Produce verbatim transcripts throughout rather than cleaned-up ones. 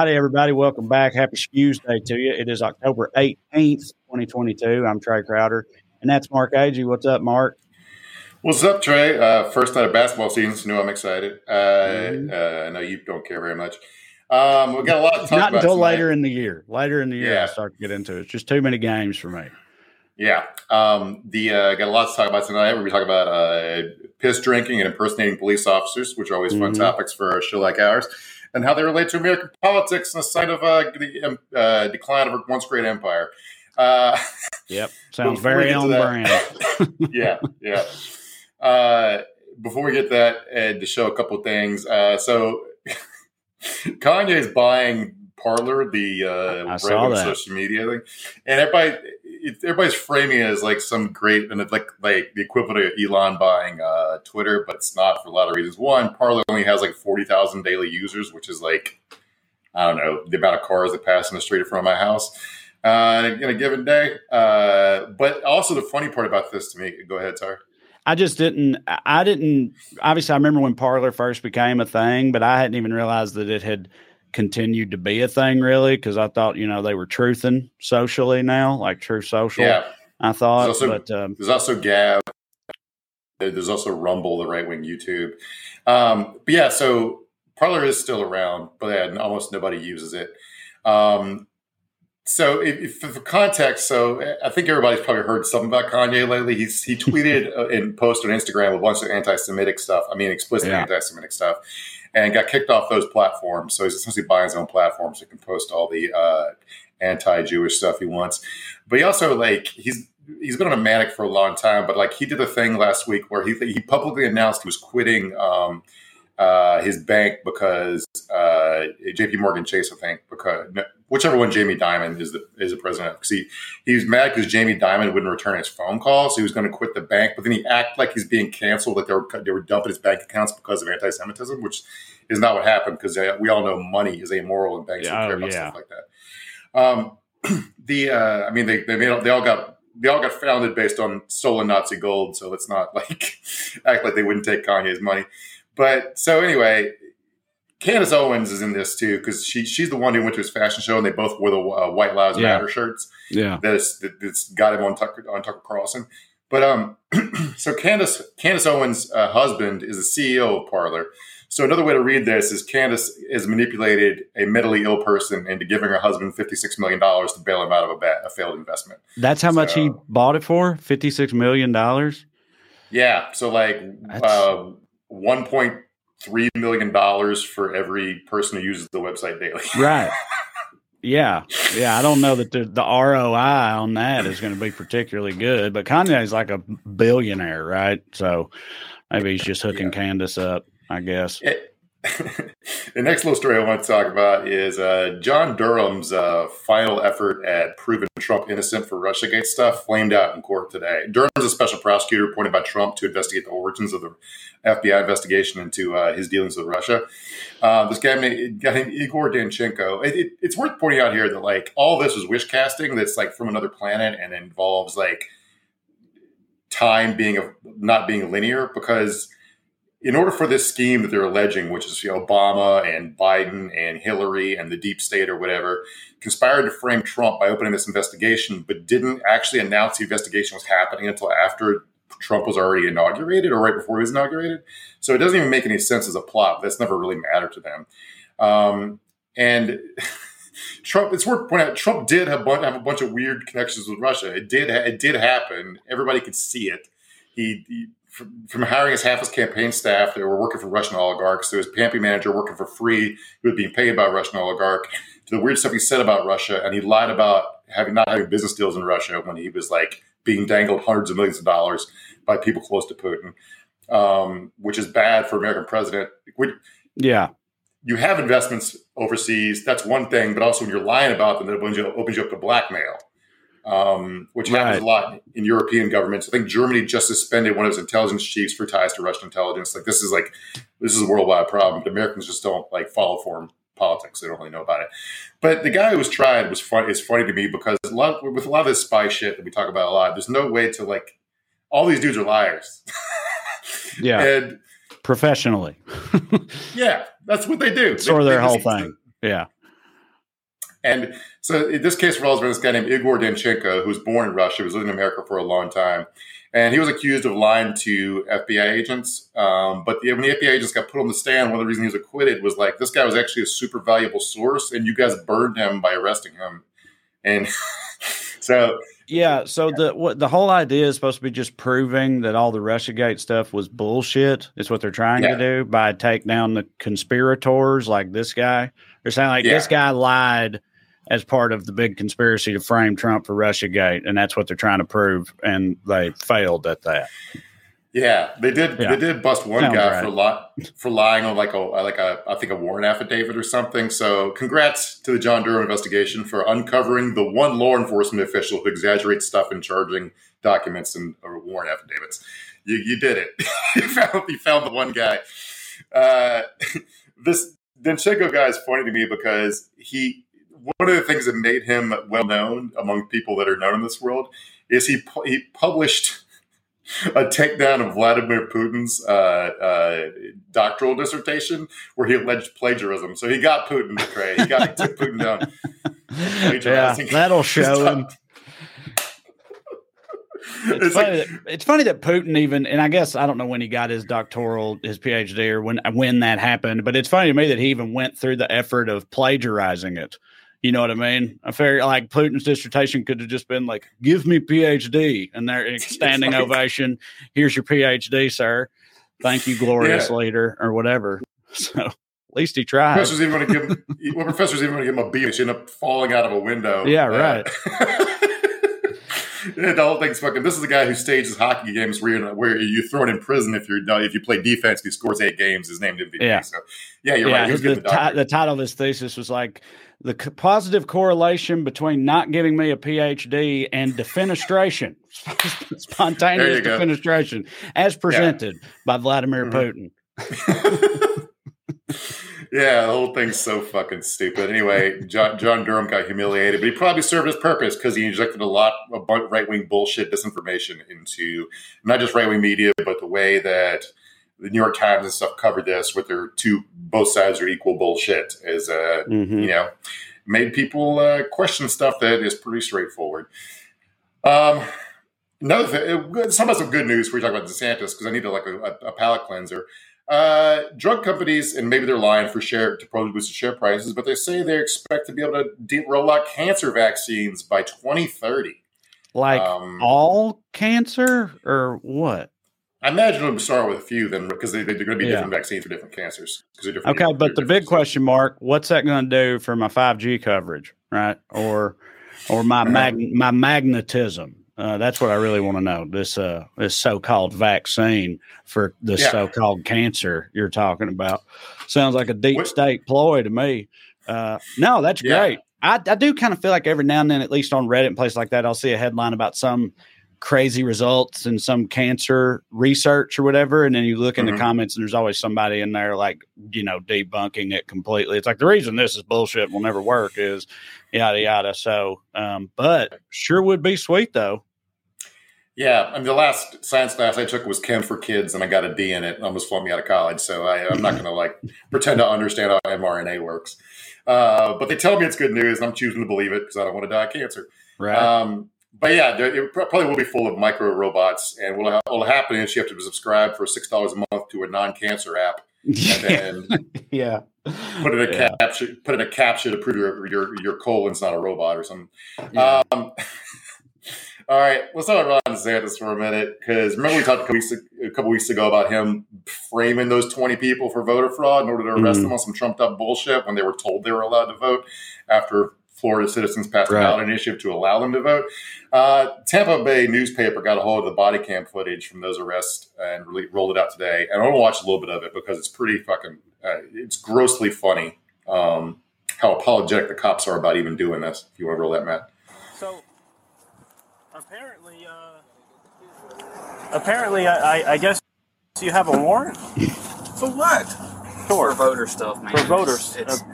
Howdy, everybody. Welcome back. Happy Skews Day to you. It is October eighteenth, twenty twenty-two. I'm Trey Crowder, and that's Mark Agee. What's up, Mark? What's up, Trey? Uh, first night of basketball season, so no, I'm excited. Uh, mm-hmm. uh, I know you don't care very much. Um, we've got a lot to talk Not about. Not until tonight. later in the year. Later in the year, yeah. I start to get into it. It's just too many games for me. Yeah. Um, the uh, got a lot to talk about tonight. We're going to talk about uh, piss drinking and impersonating police officers, which are always mm-hmm. fun topics for a show like ours, and how they relate to American politics in the sign of uh, the uh, decline of a once great empire. Uh, yep. Sounds very on brand. yeah. Yeah. Uh, before we get that, Ed, to show a couple of things. Uh, so Kanye is buying Parler, the uh, social media thing. And everybody, it, everybody's framing it as like some great, and it's like, like the equivalent of Elon buying uh, Twitter, but it's not for a lot of reasons. One, Parler only has like forty thousand daily users, which is like, I don't know, the amount of cars that pass in the street in front of my house uh, in a given day. Uh, but also the funny part about this to me, go ahead, Tara. I just didn't, I didn't, obviously I remember when Parler first became a thing, but I hadn't even realized that it had continued to be a thing really. Cause I thought, you know, they were truthing socially now, like Truth Social. Yeah. I thought, there's also, but, um, there's also Gab. There's also Rumble, the right-wing YouTube. Um, but yeah, so Parler is still around, but yeah, almost nobody uses it. Um, So, if, if for context, so I think everybody's probably heard something about Kanye lately. He's, he tweeted and posted on Instagram a bunch of anti-Semitic stuff. I mean, explicit yeah. anti-Semitic stuff, and got kicked off those platforms. So he's essentially buying his own platform so he can post all the uh, anti-Jewish stuff he wants. But he also like he's he's been on a manic for a long time. But like he did a thing last week where he he publicly announced he was quitting um, uh, his bank because uh, J P Morgan Chase, I think, because. No, Whichever one, Jamie Dimon is the is the president. Because he, he was mad because Jamie Dimon wouldn't return his phone calls. So he was going to quit the bank, but then he acted like he's being canceled, like they were they were dumping his bank accounts because of anti-Semitism, which is not what happened. Because we all know money is amoral, and banks oh, don't care about yeah. stuff like that. Um, the uh, I mean, they they made, they all got they all got founded based on stolen Nazi gold. So let's not like act like they wouldn't take Kanye's money. But so anyway. Candace Owens is in this too because she she's the one who went to his fashion show and they both wore the uh, White Lives yeah. Matter shirts. Yeah, that's that's got him on Tucker on Tucker Carlson. But um, so Candace Candace Owens' uh, husband is the C E O of Parler. So another way to read this is Candace has manipulated a mentally ill person into giving her husband fifty-six million dollars to bail him out of a, bat, a failed investment. That's how so, much he bought it for? fifty-six million dollars? Yeah. So like uh, one point. Three million dollars for every person who uses the website daily. Right. Yeah. Yeah. I don't know that the, the R O I on that is going to be particularly good, but Kanye's like a billionaire, right? So maybe he's just hooking yeah. Candace up, I guess. It, the next little story I want to talk about is uh, John Durham's uh, final effort at proving Trump innocent for Russiagate stuff flamed out in court today. Durham's a special prosecutor appointed by Trump to investigate the origins of the F B I investigation into uh, his dealings with Russia. Uh, this guy named, guy named Igor Danchenko. It, it, it's worth pointing out here that like all this is wish casting. That's like from another planet and involves like time being a, not being linear because. In order for this scheme that they're alleging, which is you know, Obama and Biden and Hillary and the deep state or whatever, conspired to frame Trump by opening this investigation, but didn't actually announce the investigation was happening until after Trump was already inaugurated or right before he was inaugurated. So it doesn't even make any sense as a plot. That's never really mattered to them. Um, and Trump, it's worth pointing out, Trump did have, have a bunch of weird connections with Russia. It did, it did happen. Everybody could see it. He... he From, from hiring as half his campaign staff, they were working for Russian oligarchs, to his campaign manager working for free, who was being paid by a Russian oligarch, to the weird stuff he said about Russia, and he lied about having not having business deals in Russia when he was like being dangled hundreds of millions of dollars by people close to Putin, um, which is bad for American president. When, yeah, you have investments overseas, that's one thing, but also when you're lying about them, that opens you, opens you up to blackmail. Um, which right. happens a lot in European governments. I think Germany just suspended one of its intelligence chiefs for ties to Russian intelligence. Like this is like this is a worldwide problem. But Americans just don't like follow foreign politics. They don't really know about it. But the guy who was tried was fun. It's funny to me because a lot with a lot of this spy shit that we talk about a lot. There's no way to like all these dudes are liars. yeah, and professionally. yeah, that's what they do. It's sort of their whole thing. Yeah. And so in this case revolves around this guy named Igor Danchenko, who was born in Russia, was living in America for a long time. And he was accused of lying to F B I agents. Um, but the, when the F B I agents got put on the stand, one of the reasons he was acquitted was like, this guy was actually a super valuable source, and you guys burned him by arresting him. And so... Yeah, so the what, the whole idea is supposed to be just proving that all the Russiagate stuff was bullshit. It's what they're trying yeah. to do by take down the conspirators like this guy. They're saying like yeah. this guy lied as part of the big conspiracy to frame Trump for Russiagate, and that's what they're trying to prove, and they failed at that. Yeah, they did. Yeah. They did bust one Sounds guy right. for li- for lying on like a like a I think a warrant affidavit or something. So, congrats to the John Durham investigation for uncovering the one law enforcement official who exaggerates stuff in charging documents and or warrant affidavits. You you did it. you found you found the one guy. Uh, this Danchenko guy is funny to me because he one of the things that made him well known among people that are known in this world is he he published a takedown of Vladimir Putin's uh, uh, doctoral dissertation where he alleged plagiarism. So he got Putin to Trey. He got he took Putin down. Yeah, that'll show him. It's, it's, funny like, that, it's funny that Putin even, and I guess I don't know when he got his doctoral, his PhD, or when when that happened, but it's funny to me that he even went through the effort of plagiarizing it. You know what I mean? I figure like Putin's dissertation could have just been like, give me PhD. And they're standing like, ovation. Here's your PhD, sir. Thank you, glorious yeah. leader, or whatever. So at least he tried. Professors even want to give him, well, professors even want to give him a beat. He ended up falling out of a window. Yeah, right. Uh, the whole thing's fucking, this is the guy who stages hockey games where you're, where you're thrown in prison if you're if you play defense, he scores eight games, his named M V P. Yeah. So, yeah, you're yeah, right. He the, the, t- the title of his thesis was like, the co- positive correlation between not giving me a PhD and defenestration, spontaneous defenestration, as presented yeah. by Vladimir mm-hmm. Putin. Yeah, the whole thing's so fucking stupid. Anyway, John, John Durham got humiliated, but he probably served his purpose because he injected a lot of right-wing bullshit disinformation into not just right-wing media, but the way that the New York Times and stuff covered this with their two, both sides are equal bullshit as, uh, mm-hmm. you know, made people uh, question stuff that is pretty straightforward. Um, another thing, some of some good news before we talk about DeSantis, because I needed like a, a palate cleanser. Uh, drug companies, and maybe they're lying for share to probably boost the share prices, but they say they expect to be able to de- roll out cancer vaccines by twenty thirty. Like um, all cancer or what? I imagine it'll start with a few then because they, they're going to be yeah. different vaccines for different cancers. Different, okay, different, but the big question mark, what's that going to do for my five G coverage, right? Or or my mag- my magnetism. Uh, that's what I really want to know. This uh, this so-called vaccine for the yeah. so-called cancer you're talking about sounds like a deep what? state ploy to me. Uh, no, that's yeah. great. I, I do kind of feel like every now and then, at least on Reddit and places like that, I'll see a headline about some crazy results in some cancer research or whatever, and then you look in mm-hmm. the comments and there's always somebody in there like, you know, debunking it completely. It's like the reason this is bullshit will never work is yada yada. So, um, but sure would be sweet though. Yeah, I mean, the last science class I took was Chem for Kids, and I got a D in it. It almost flung me out of college, so I, I'm not going to, like, pretend I understand how mRNA works. Uh, but they tell me it's good news, and I'm choosing to believe it because I don't want to die of cancer. Right. Um, but, yeah, it probably will be full of micro-robots, and what will happen is you have to subscribe for six dollars a month to a non-cancer app, and then yeah. put in a yeah. captcha put in a captcha to prove your, your, your colon's not a robot or something. Yeah. Um All right, let's talk about Ron DeSantis for a minute, because remember we talked a couple, weeks, a couple weeks ago about him framing those twenty people for voter fraud in order to arrest mm-hmm. them on some trumped-up bullshit when they were told they were allowed to vote after Florida citizens passed right. a ballot initiative to allow them to vote. Uh, Tampa Bay newspaper got a hold of the body cam footage from those arrests and really rolled it out today. And I want to watch a little bit of it because it's pretty fucking uh, – it's grossly funny um, how apologetic the cops are about even doing this, if you want to roll that, Matt. So – Apparently, uh, apparently, I, I guess you have a warrant for what? Sure. For voter stuff, man. For voters, it's, it's uh,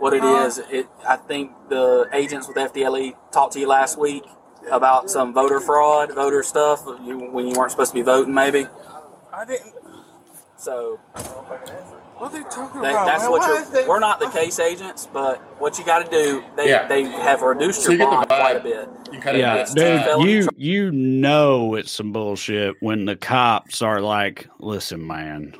what it uh, is. It, I think the agents with F D L E talked to you last week about some voter fraud, voter stuff when you weren't supposed to be voting, maybe. I didn't. So. What are they talking they, about? That's man? What you're, we're not the case agents, but what you got to do, they yeah. they have reduced so your you bond quite a bit. You kind yeah, of yeah. Dude, you you know it's some bullshit when the cops are like, "Listen, man,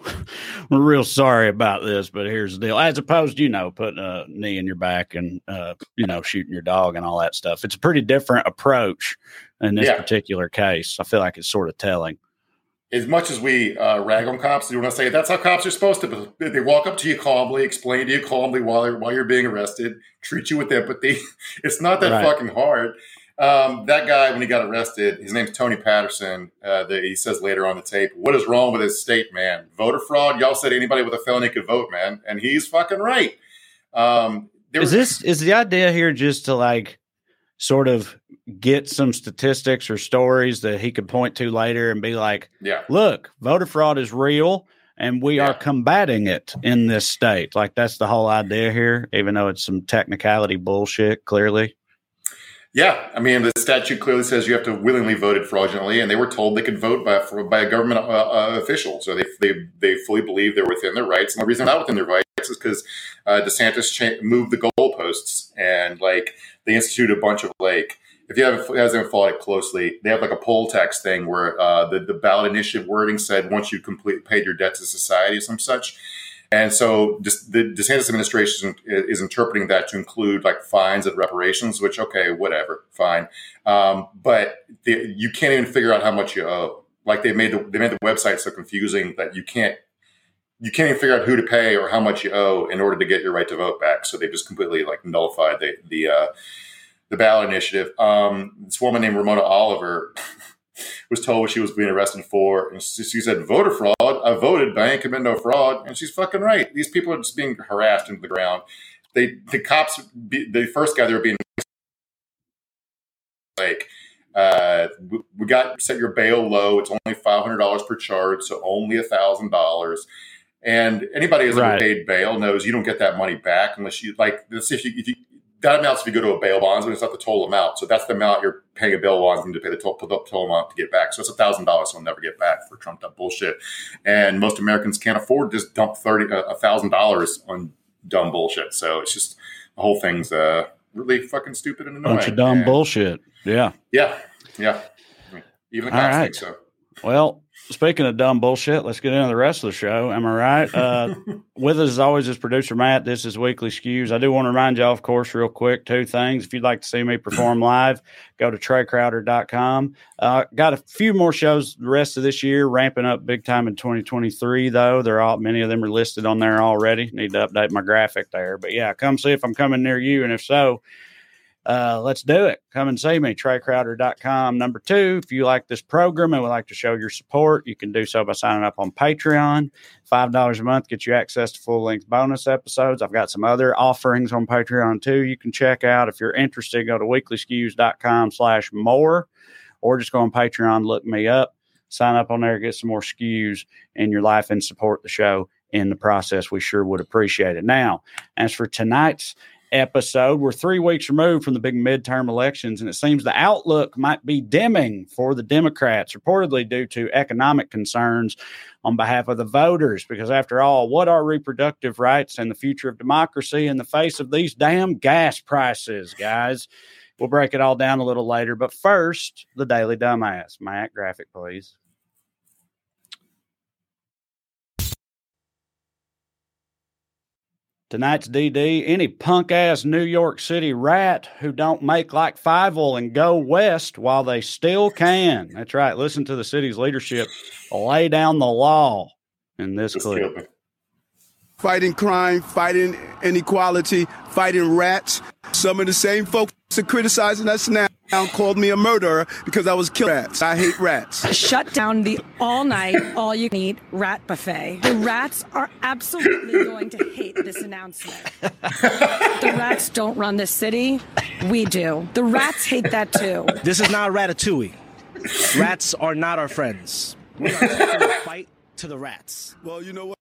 we're real sorry about this, but here's the deal." As opposed, you know, putting a knee in your back and uh, you know, shooting your dog and all that stuff. It's a pretty different approach in this yeah. particular case. I feel like it's sort of telling. As much as we uh, rag on cops, you want to say that's how cops are supposed to be. They walk up to you calmly, explain to you calmly while you're, while you're being arrested, treat you with empathy. It's not that right. fucking hard. Um, that guy, when he got arrested, his name's Tony Patterson. Uh, the, he says later on the tape, "What is wrong with this state, man? Voter fraud. Y'all said anybody with a felony could vote, man." And he's fucking right. Um, there is was- this is the idea here just to like sort of get some statistics or stories that he could point to later and be like, yeah, look, voter fraud is real and we yeah. are combating it in this state. Like that's the whole idea here, even though it's some technicality bullshit, clearly. Yeah. I mean, the statute clearly says you have to willingly voted fraudulently, and they were told they could vote by, by a government uh, uh, official. So they, they, they fully believe they're within their rights. And the reason they're not within their rights is because uh, DeSantis cha- moved the goalposts and like they instituted a bunch of like, if you haven't, haven't followed it closely, they have like a poll tax thing where uh, the, the ballot initiative wording said once you complete paid your debt to society or some such. And so just the DeSantis administration is interpreting that to include like fines and reparations, which, okay, whatever, fine. Um, but the, you can't even figure out how much you owe. Like they made the, they made the website so confusing that you can't, you can't even figure out who to pay or how much you owe in order to get your right to vote back. So they just completely like nullified the, the, uh, the ballot initiative. Um, this woman named Ramona Oliver was told what she was being arrested for. And she, she said, voter fraud. I voted, but I ain't committed no fraud. And she's fucking right. These people are just being harassed into the ground. They, the cops, be, the first guy they were being like, uh, we, we got set your bail low. It's only five hundred dollars per charge. So only a thousand dollars. And anybody who's right. ever paid bail knows you don't get that money back unless you like this. If you, if you, that amount's if you go to a bail bondsman, it's not the total amount. So that's the amount you're paying a bail bondsman to pay the total, total amount to get back. So it's a thousand dollars so I'll never get back for trumped up bullshit. And most Americans can't afford to just dump thirty, a thousand dollars on dumb bullshit. So it's just the whole thing's uh, really fucking stupid and annoying. Bunch of dumb and, bullshit. Yeah. Yeah. Yeah. Even the cops All right. think so. Well, speaking of dumb bullshit, let's get into the rest of the show. Am I right? Uh, with us as always is producer Matt. This is Weekly Skews. I do want to remind y'all, of course, real quick, two things. If you'd like to see me perform live, go to trey crowder dot com. Uh, got a few more shows the rest of this year, ramping up big time in twenty twenty-three, though. They're all many of them are listed on there already. Need to update my graphic there. But, yeah, come see if I'm coming near you, and if so, Uh, let's do it. Come and see me, trey crowder dot com. Number two, if you like this program and would like to show your support, you can do so by signing up on Patreon. five dollars a month gets you access to full-length bonus episodes. I've got some other offerings on Patreon, too. You can check out. If you're interested, go to weekly skews dot com slash more, or just go on Patreon, look me up, sign up on there, get some more skews in your life, and support the show in the process. We sure would appreciate it. Now, as for tonight's episode, we're three weeks removed from the big midterm elections, and it seems the outlook might be dimming for the Democrats, reportedly due to economic concerns on behalf of the voters. Because after all, what are reproductive rights and the future of democracy in the face of these damn gas prices, guys? We'll break it all down a little later. But first, the Daily Dumbass. Matt, graphic, please. Tonight's D D, any punk-ass New York City rat who don't make like Fievel and go west while they still can. That's right. Listen to the city's leadership lay down the law in this clip. Fighting crime, fighting inequality, fighting rats. Some of the same folks are criticizing us now. Called me a murderer because I was killing rats. I hate rats. Shut down the all-night, all-you-can-eat rat buffet. The rats are absolutely going to hate this announcement. The rats don't run this city. We do. The rats hate that, too. This is not Ratatouille. Rats are not our friends. We are going to fight to the rats. Well, you know what?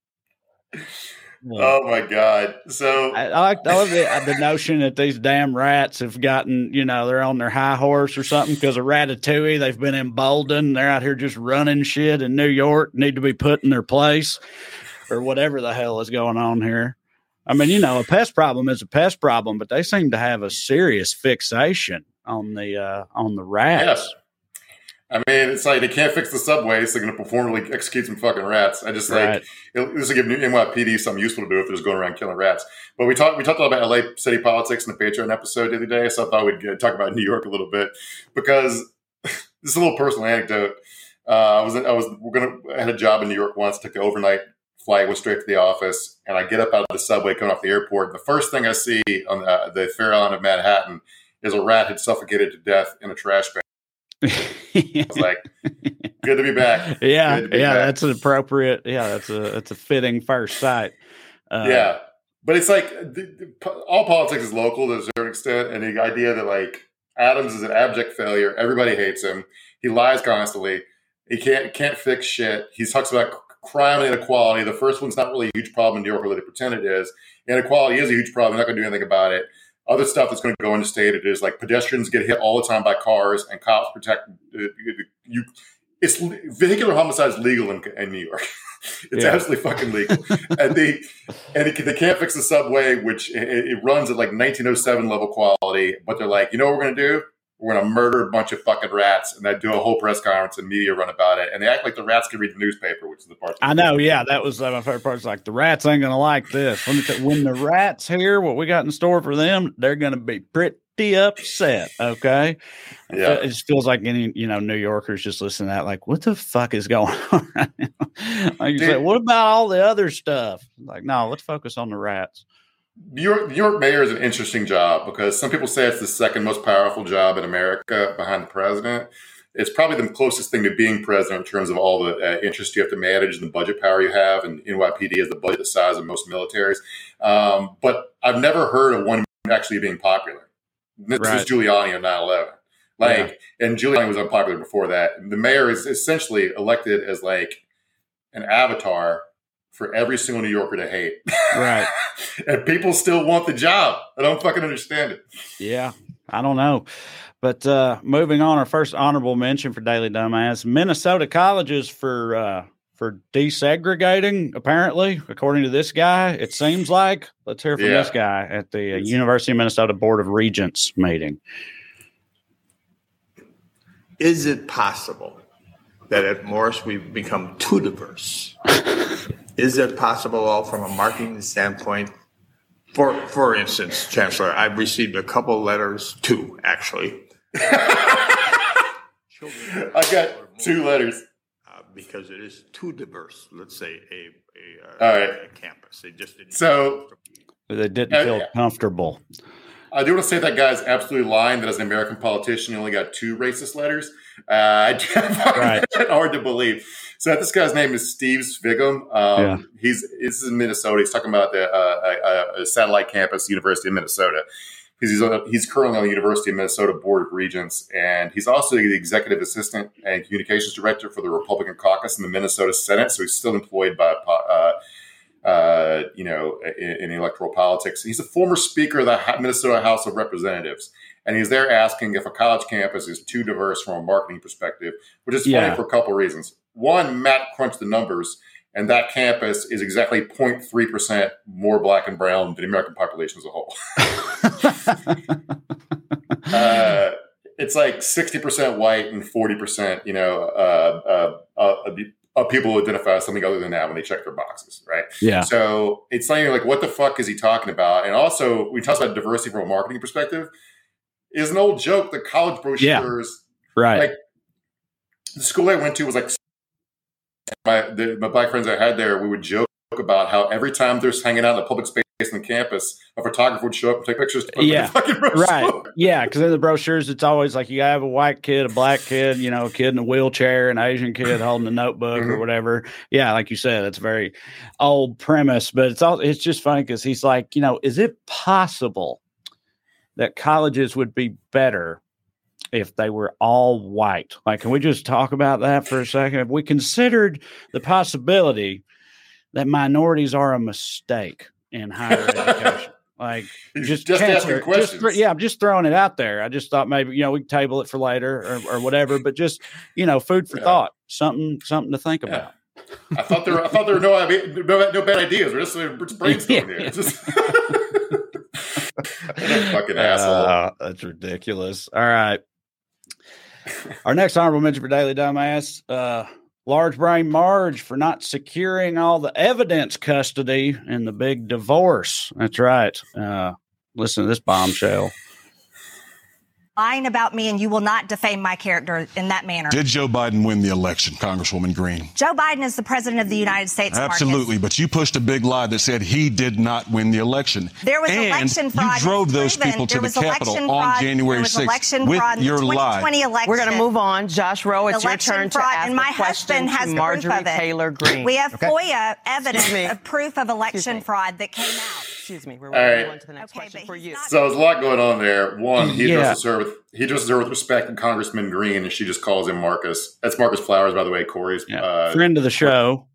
Oh my God! So I, I like I love the, the notion that these damn rats have gotten, you know, they're on their high horse or something because of Ratatouille. They've been emboldened. They're out here just running shit in New York. Need to be put in their place. or whatever the hell is going on here. I mean, you know, a pest problem is a pest problem, but they seem to have a serious fixation on the uh, on the rats. Yes. I mean, it's like they can't fix the subway, so they're going to performally execute some fucking rats. I just right. like it, this will give N Y P D something useful to do if they're just going around killing rats. But we talked we talked a lot about L A city politics in the Patreon episode the other day, so I thought we'd get, talk about New York a little bit because this is a little personal anecdote. Uh, I was I was we're gonna I had a job in New York once, took the overnight flight, went straight to the office, and I get up out of the subway coming off the airport. And the first thing I see on the, uh, the Fair Island of Manhattan is a rat had suffocated to death in a trash bag. I was like, good to be back. Yeah, be yeah, back. That's an appropriate. Yeah, that's a that's a fitting first sight. Uh, yeah, but it's like the, the, all politics is local to a certain extent, and the idea that like Adams is an abject failure, everybody hates him, he lies constantly. He can't can't fix shit. He talks about crime and inequality. The first one's not really a huge problem in New York, or they pretend it is. Inequality is a huge problem. They're not going to do anything about it. Other stuff that's going to go into state, it is like pedestrians get hit all the time by cars, and cops protect you. It's vehicular homicide is legal in, in New York. It's yeah. absolutely fucking legal. and they and it, they can't fix the subway, which it, it runs at like nineteen oh seven level quality. But they're like, you know what we're going to do? We're going to murder a bunch of fucking rats, and they do a whole press conference and media run about it. And they act like the rats can read the newspaper, which is the part. I know. Yeah. That was uh, my favorite part. It's like, the rats ain't going to like this. When the, when the rats hear what we got in store for them, they're going to be pretty upset. Okay. Yeah. It just feels like any, you know, New Yorkers just listen to that. Like, what the fuck is going on right now? Like you said, what about all the other stuff? Like, no, let's focus on the rats. New York, New York mayor is an interesting job because some people say it's the second most powerful job in America behind the president. It's probably the closest thing to being president in terms of all the uh, interest you have to manage and the budget power you have. And N Y P D is the budget the size of most militaries. Um, but I've never heard of one actually being popular. This right. is Giuliani on nine eleven. Like, yeah. And Giuliani was unpopular before that. The mayor is essentially elected as like an avatar for every single New Yorker to hate. Right. And people still want the job. I don't fucking understand it. Yeah, I don't know. But uh, moving on, our first honorable mention for Daily Dumbass, Minnesota colleges for uh, for desegregating, apparently, according to this guy, it seems like. Let's hear from yeah. this guy at the uh, University of Minnesota Board of Regents meeting. Is it possible that at Morris we've become too diverse? Is it possible all from a marketing standpoint? For for instance, Chancellor, I've received a couple letters, two actually. I got two letters. Uh, because it is too diverse, let's say, a, a, all a, right. a campus. They just didn't so, feel They didn't uh, feel yeah. comfortable. I do want to say that guy's absolutely lying that as an American politician, he only got two racist letters. Uh, I find right. that hard to believe. So this guy's name is Steve Svigum. Um, yeah. He's this is in Minnesota. He's talking about the uh, a, a satellite campus, University of Minnesota. He's he's, on, he's currently on the University of Minnesota Board of Regents, and he's also the executive assistant and communications director for the Republican caucus in the Minnesota Senate. So he's still employed by uh, uh, you know in, in electoral politics. He's a former speaker of the Minnesota House of Representatives. And he's there asking if a college campus is too diverse from a marketing perspective, which is funny yeah. for a couple of reasons. One, Matt crunched the numbers, and that campus is exactly zero point three percent more black and brown than the American population as a whole. uh, it's like sixty percent white and forty percent, you know, uh, uh, uh, uh, people who identify as something other than that when they check their boxes, right? Yeah. So it's not even like, what the fuck is he talking about? And also, we talked about diversity from a marketing perspective. Is an old joke. The college brochures, yeah, right? Like the school I went to was like my the, my black friends I had there. We would joke about how every time they're hanging out in the public space on the campus, a photographer would show up and take pictures. To yeah, the fucking brochure. Right. Yeah, because in the brochures, it's always like you have a white kid, a black kid, you know, a kid in a wheelchair, an Asian kid holding a notebook mm-hmm. or whatever. Yeah, like you said, it's a very old premise, but it's all it's just funny because he's like, you know, is it possible that colleges would be better if they were all white? Like, can we just talk about that for a second? If we considered the possibility that minorities are a mistake in higher education, like just, just asking questions. Just, yeah, I'm just throwing it out there. I just thought maybe, you know, we could table it for later or, or whatever, but just, you know, food for yeah. thought, something, something to think yeah. about. I thought there. I thought there were no, no, no bad ideas. We're just, we're just brainstorming here. It's just that fucking asshole. Uh, that's ridiculous. All right. Our next honorable mention for Daily Dumbass: uh, Large Brain Marge for not securing all the evidence custody in the big divorce. That's right. Uh, listen to this bombshell. Lying about me, and you will not defame my character in that manner. Did Joe Biden win the election, Congresswoman Green? Joe Biden is the president of the United States. Absolutely, Marcus. But you pushed a big lie that said he did not win the election. There was and election fraud. You drove those people to the Capitol fraud. on January sixth with your lie. We're going to move on. Josh Rowe, it's your turn to ask and my a question has to Marjorie Taylor Greene. We have okay. FOIA evidence of proof of election fraud that came out. Excuse me. We're All right. on to the next okay, question for you. So there's a lot going on there. One, he yeah. addresses her with he addresses her with respect to Congressman Green, and she just calls him Marcus. That's Marcus Flowers, by the way. Corey's yeah. uh, friend of the show.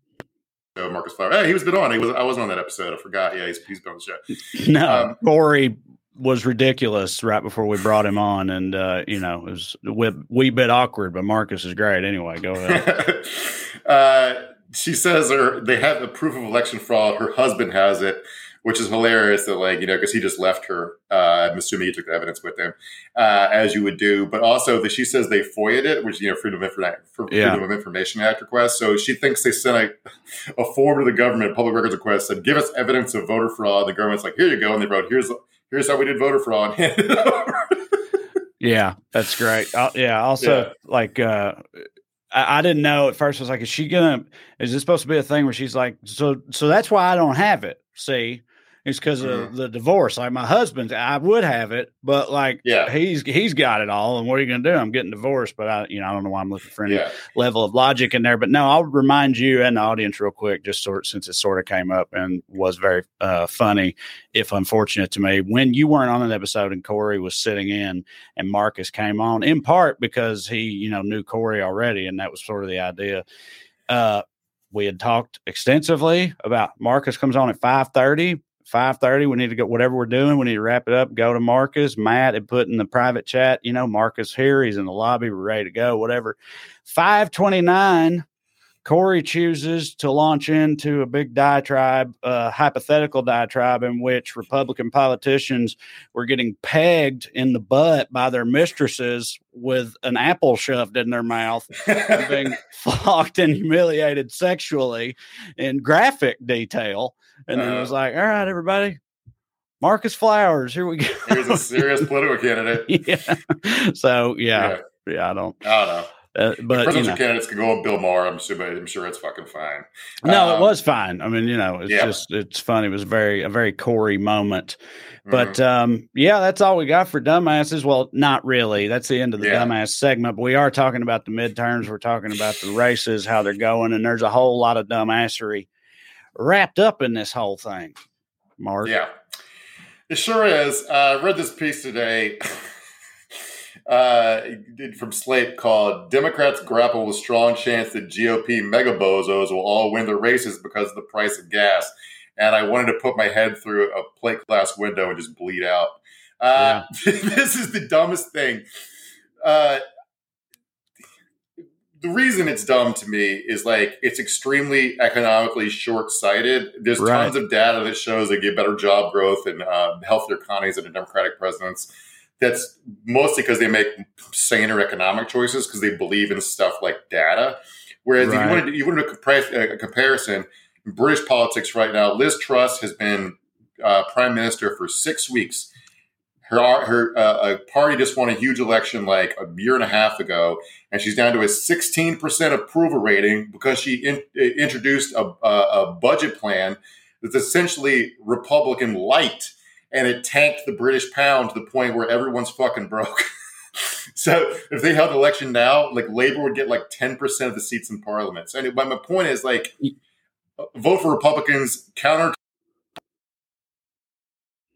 Marcus Flowers. Hey, he was been on. He was. I wasn't on that episode. I forgot. Yeah, he's he's been on the show. No, um, Corey was ridiculous right before we brought him on, and uh, you know it was a wee, wee bit awkward. But Marcus is great anyway. Go ahead. uh, she says her they have the proof of election fraud. Her husband has it. Which is hilarious that, like, you know, because he just left her. Uh, I'm assuming he took the evidence with him, uh, as you would do. But also that she says they FOIA'd it, which, you know, Freedom of, Infor- Freedom yeah. of Information Act request. So she thinks they sent a, a form to the government, a public records request, said, give us evidence of voter fraud. The government's like, here you go. And they wrote, here's here's how we did voter fraud. yeah, that's great. I'll, yeah, also, yeah. like... Uh, I didn't know at first. I was like, is she going to, is this supposed to be a thing where she's like, so, so that's why I don't have it. See, it's because mm-hmm. of the divorce. Like my husband, I would have it, but like, yeah. he's, he's got it all. And what are you going to do? I'm getting divorced, but I, you know, I don't know why I'm looking for any yeah. level of logic in there, but no, I'll remind you and the audience real quick, just sort since it sort of came up and was very uh, funny, if unfortunate to me, when you weren't on an episode and Corey was sitting in and Marcus came on in part because he, you know, knew Corey already. And that was sort of the idea. Uh, we had talked extensively about Marcus comes on at five thirty. five thirty, we need to go, whatever we're doing, we need to wrap it up, go to Marcus. Matt had put in the private chat, you know, Marcus here, he's in the lobby, we're ready to go, whatever. five twenty-nine, Corey chooses to launch into a big diatribe, a uh, hypothetical diatribe in which Republican politicians were getting pegged in the butt by their mistresses with an apple shoved in their mouth, and being flogged and humiliated sexually in graphic detail. And then uh, it was like, all right, everybody, Marcus Flowers, here we go. Here's a serious political candidate. yeah. So, yeah. yeah. Yeah, I don't. I don't know. Uh, but presidential you know. candidates could go on Bill Maher. I'm sure, I'm sure it's fucking fine. No, um, it was fine. I mean, you know, it's yeah. just, it's funny. It was very, a very Corey moment. But mm-hmm. um, yeah, that's all we got for dumbasses. Well, not really. That's the end of the yeah. dumbass segment. But we are talking about the midterms. We're talking about the races, how they're going. And there's a whole lot of dumbassery wrapped up in this whole thing, Mark. Yeah, it sure is. Uh, I read this piece today uh, from Slate called Democrats Grapple with Strong Chance That G O P Mega Bozos Will All Win Their Races Because of the Price of Gas. And I wanted to put my head through a plate glass window and just bleed out. Uh, yeah. This is the dumbest thing. Uh, The reason it's dumb to me is like it's extremely economically short-sighted. There's right. tons of data that shows they get better job growth and uh, healthier economies under Democratic presidents. That's mostly because they make saner economic choices because they believe in stuff like data. Whereas right. if you wanted to, you wanted to compare a comparison in British politics right now, Liz Truss has been uh, prime minister for six weeks. Her her uh, party just won a huge election like a year and a half ago, and she's down to a sixteen percent approval rating because she in, introduced a, a, a budget plan that's essentially Republican light, and it tanked the British pound to the point where everyone's fucking broke. So if they held an election now, like Labor would get like ten percent of the seats in Parliament. So anyway, my point is like vote for Republicans, counter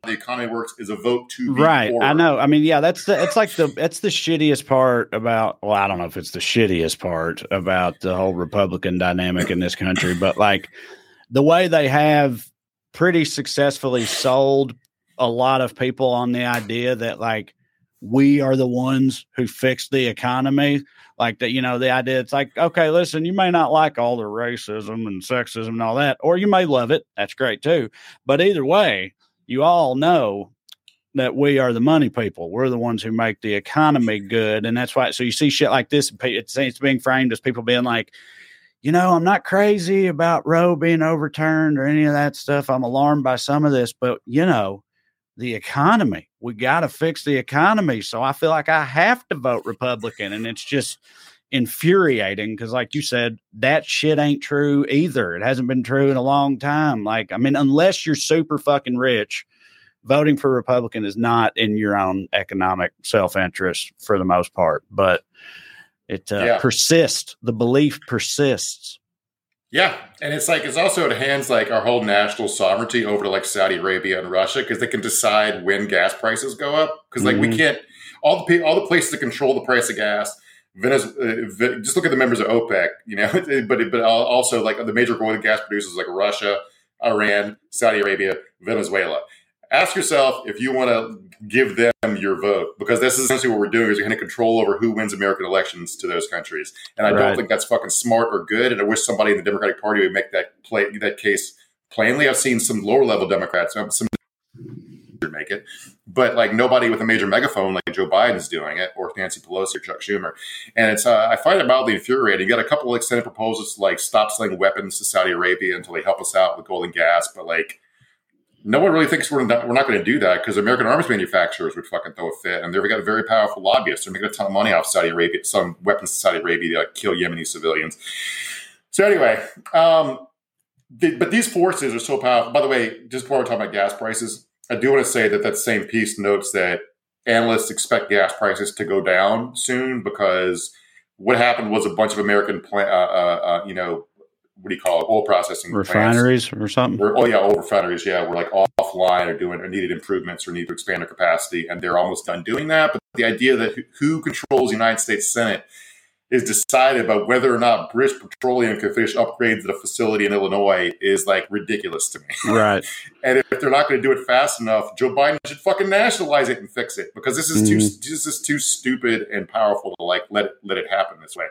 the economy works is a vote to be right. forward. I know. I mean, yeah, that's the, it's like the, that's the shittiest part about, well, I don't know if it's the shittiest part about the whole Republican dynamic in this country, but like the way they have pretty successfully sold a lot of people on the idea that like, we are the ones who fix the economy. Like that, you know, the idea, it's like, okay, listen, you may not like all the racism and sexism and all that, or you may love it. That's great too. But either way, you all know that we are the money people. We're the ones who make the economy good. And that's why, so you see shit like this, it seems being framed as people being like, you know, I'm not crazy about Roe being overturned or any of that stuff. I'm alarmed by some of this, but you know, the economy, we got to fix the economy. So I feel like I have to vote Republican. And it's just infuriating. Cause like you said, that shit ain't true either. It hasn't been true in a long time. Like, I mean, unless you're super fucking rich, voting for Republican is not in your own economic self-interest for the most part, but it uh, yeah. persists. The belief persists. Yeah. And it's like, it's also at hands like our whole national sovereignty over to like Saudi Arabia and Russia, because they can decide when gas prices go up. Because like mm-hmm. we can't, all the all the places that control the price of gas, Venezuela, just look at the members of OPEC, you know, but but also like the major oil and gas producers like Russia, Iran, Saudi Arabia, Venezuela. Ask yourself if you want to give them your vote, because this is essentially what we're doing is we're going to control over who wins American elections to those countries. And I right. don't think that's fucking smart or good. And I wish somebody in the Democratic Party would make that play, that case plainly. I've seen some lower level Democrats some make it, but like nobody with a major megaphone like Joe Biden's doing it, or Nancy Pelosi or Chuck Schumer. And it's uh, I find it mildly infuriating. You got a couple of like Senate proposals to, like stop selling weapons to Saudi Arabia until they help us out with oil and gas, but like. No one really thinks we're not, we're not going to do that, because American arms manufacturers would fucking throw a fit. And they've got very powerful lobbyists. They're making a ton of money off Saudi Arabia, some weapons to Saudi Arabia to like, kill Yemeni civilians. So anyway, um, the, but these forces are so powerful. By the way, just before we're talking about gas prices, I do want to say that that same piece notes that analysts expect gas prices to go down soon, because what happened was a bunch of American, plant, uh, uh, uh, you know, what do you call it? Oil processing refineries plants. or something. We're, oh yeah, oil refineries. Yeah, we're like offline or doing or needed improvements or need to expand their capacity, and they're almost done doing that. But the idea that who controls the United States Senate is decided by whether or not British Petroleum can finish upgrades at a facility in Illinois is like ridiculous to me. Right. And if they're not going to do it fast enough, Joe Biden should fucking nationalize it and fix it, because this is mm. too this is too stupid and powerful to like let it, let it happen this way.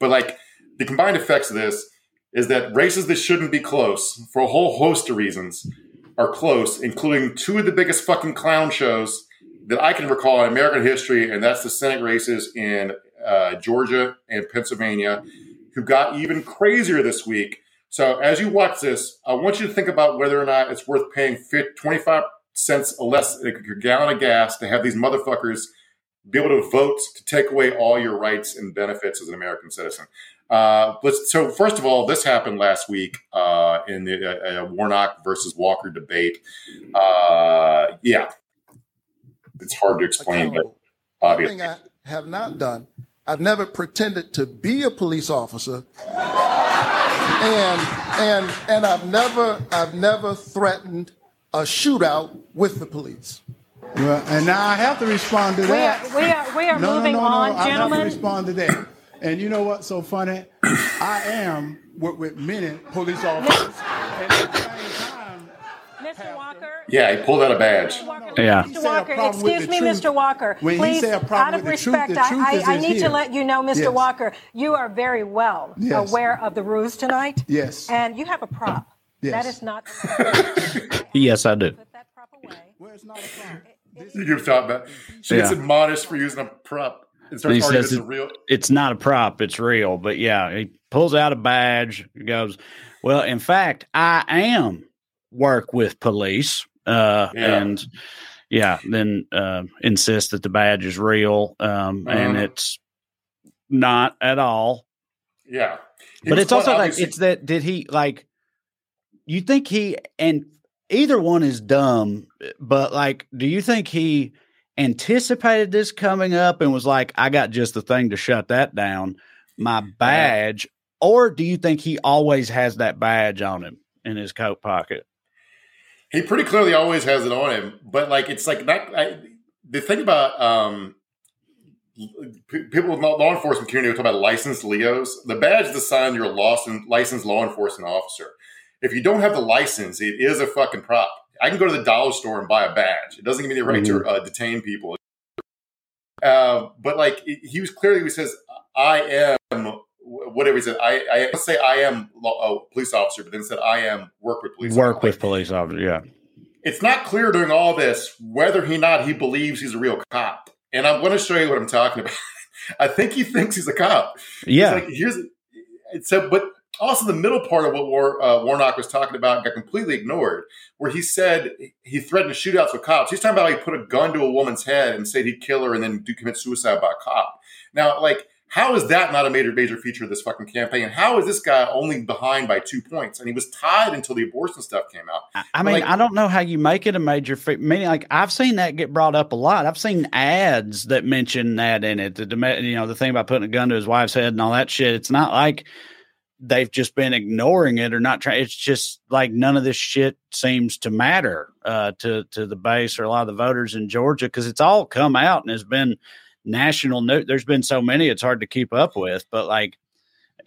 But like the combined effects of this. Is that races that shouldn't be close for a whole host of reasons are close, including two of the biggest fucking clown shows that I can recall in American history, and that's the Senate races in uh, Georgia and Pennsylvania, who got even crazier this week. So as you watch this, I want you to think about whether or not it's worth paying twenty-five cents or less a gallon of gas to have these motherfuckers be able to vote to take away all your rights and benefits as an American citizen. Uh, let's, so first of all, this happened last week uh, in the uh, Warnock versus Walker debate. Uh, yeah, it's hard to explain, but obviously. One thing I have not done, I've never pretended to be a police officer, and and and I've never I've never threatened a shootout with the police. Well, and now I have to respond to that. We are, we are, we are no, moving no, no, no, on, I gentlemen. I have to respond to that. And you know what's so funny? I am with, with many police officers. And at the same time, Mister Walker. Yeah, he pulled out a badge. Yeah. Mister Walker, excuse me, Mister Walker. Please, out of respect, I, I, I need to let you know, Mister Walker, you are very well aware of the rules tonight. Yes. And you have a prop. Yes. That is not. Yes, I do. Put that prop away. Where it's not a prop. You give talk about. She gets admonished for using a prop. He says it, real- it's not a prop, it's real. But yeah, he pulls out a badge, goes, well, in fact, I am work with police. Uh, yeah. And yeah, then uh, insists that the badge is real um, uh-huh. and it's not at all. Yeah. But it's, it's also like, it's that, did he like, you think he, and either one is dumb, but like, do you think he anticipated this coming up and was like, I got just the thing to shut that down, my badge? Or do you think he always has that badge on him in his coat pocket? He pretty clearly always has it on him, but like, it's like that. I, the thing about um, p- people with law enforcement community, we talk about licensed Leos. The badge is the sign you're a licensed law enforcement officer. If you don't have the license, it is a fucking prop. I can go to the dollar store and buy a badge. It doesn't give me the right mm-hmm. to uh, detain people. Uh, but like he was clearly, he says, I am, whatever he said, I, I say I am a police officer, but then said I am work with police. Work officer. with police officer, yeah. It's not clear during all this whether he not he believes he's a real cop. And I'm going to show you what I'm talking about. I think he thinks he's a cop. Yeah. Like, here's, so, but also the middle part of what War, uh, Warnock was talking about got completely ignored, where he said he threatened shootouts with cops. He's talking about how he put a gun to a woman's head and said he'd kill her and then do commit suicide by a cop. Now, like, how is that not a major, major feature of this fucking campaign? And how is this guy only behind by two points? And he was tied until the abortion stuff came out. I, I mean, like, I don't know how you make it a major feature. Meaning, like, I've seen that get brought up a lot. I've seen ads that mention that in it. The, you know, the thing about putting a gun to his wife's head and all that shit. It's not like they've just been ignoring it or not trying. It's just like none of this shit seems to matter uh, to, to the base or a lot of the voters in Georgia because it's all come out and has been – national news. There's been so many, it's hard to keep up with. But like,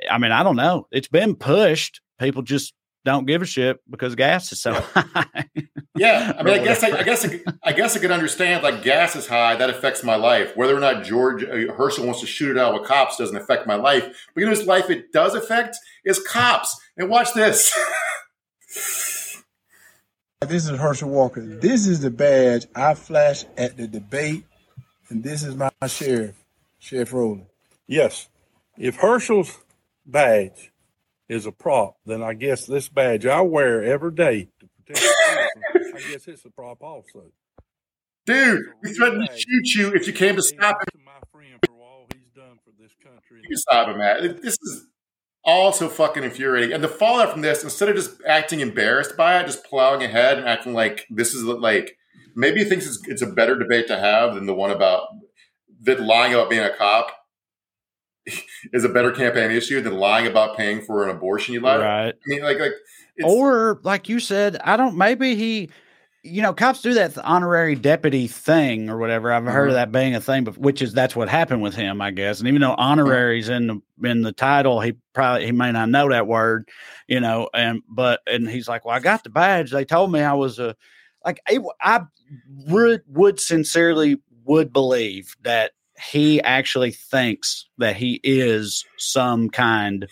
I mean, I don't know. It's been pushed. People just don't give a shit because gas is so high. Yeah, I mean, I guess I, I guess I, I guess I could understand like gas is high. That affects my life. Whether or not George uh, Herschel wants to shoot it out with cops doesn't affect my life. But you know, his life it does affect is cops. And watch this. This is Herschel Walker. This is the badge I flashed at the debate. And this is my sheriff, Sheriff Rowland. Yes. If Herschel's badge is a prop, then I guess this badge I wear every day to protect the person, I guess it's a prop also. Dude, we threatened to shoot you if you came to stop him. My friend for all he's done for this country. You stop him, Matt. This is all so fucking infuriating. And the fallout from this, instead of just acting embarrassed by it, just plowing ahead and acting like this is like, maybe he thinks it's, it's a better debate to have than the one about that lying about being a cop is a better campaign issue than lying about paying for an abortion. You lied. Right. I mean, like, like, it's, or like you said, I don't, maybe he, you know, cops do that honorary deputy thing or whatever. I've heard mm-hmm. of that being a thing, but which is, that's what happened with him, I guess. And even though honorary's in the, in the title, he probably, he may not know that word, you know, and, but, and he's like, well, I got the badge. They told me I was a, Like I, I would, would sincerely would believe that he actually thinks that he is some kind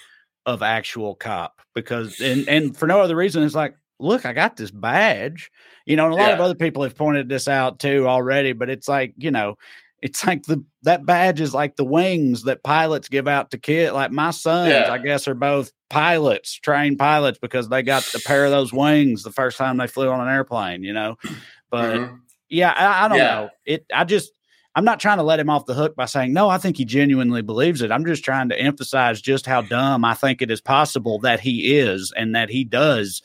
of actual cop because and, and for no other reason, it's like, look, I got this badge, you know, and a lot yeah. of other people have pointed this out too already, but it's like, you know, it's like the, that badge is like the wings that pilots give out to kids. Like my sons, yeah. I guess, are both pilots, trained pilots, because they got a pair of those wings the first time they flew on an airplane, you know? But mm-hmm. yeah, I, I don't yeah. know. It, I just, I'm not trying to let him off the hook by saying, no, I think he genuinely believes it. I'm just trying to emphasize just how dumb I think it is possible that he is and that he does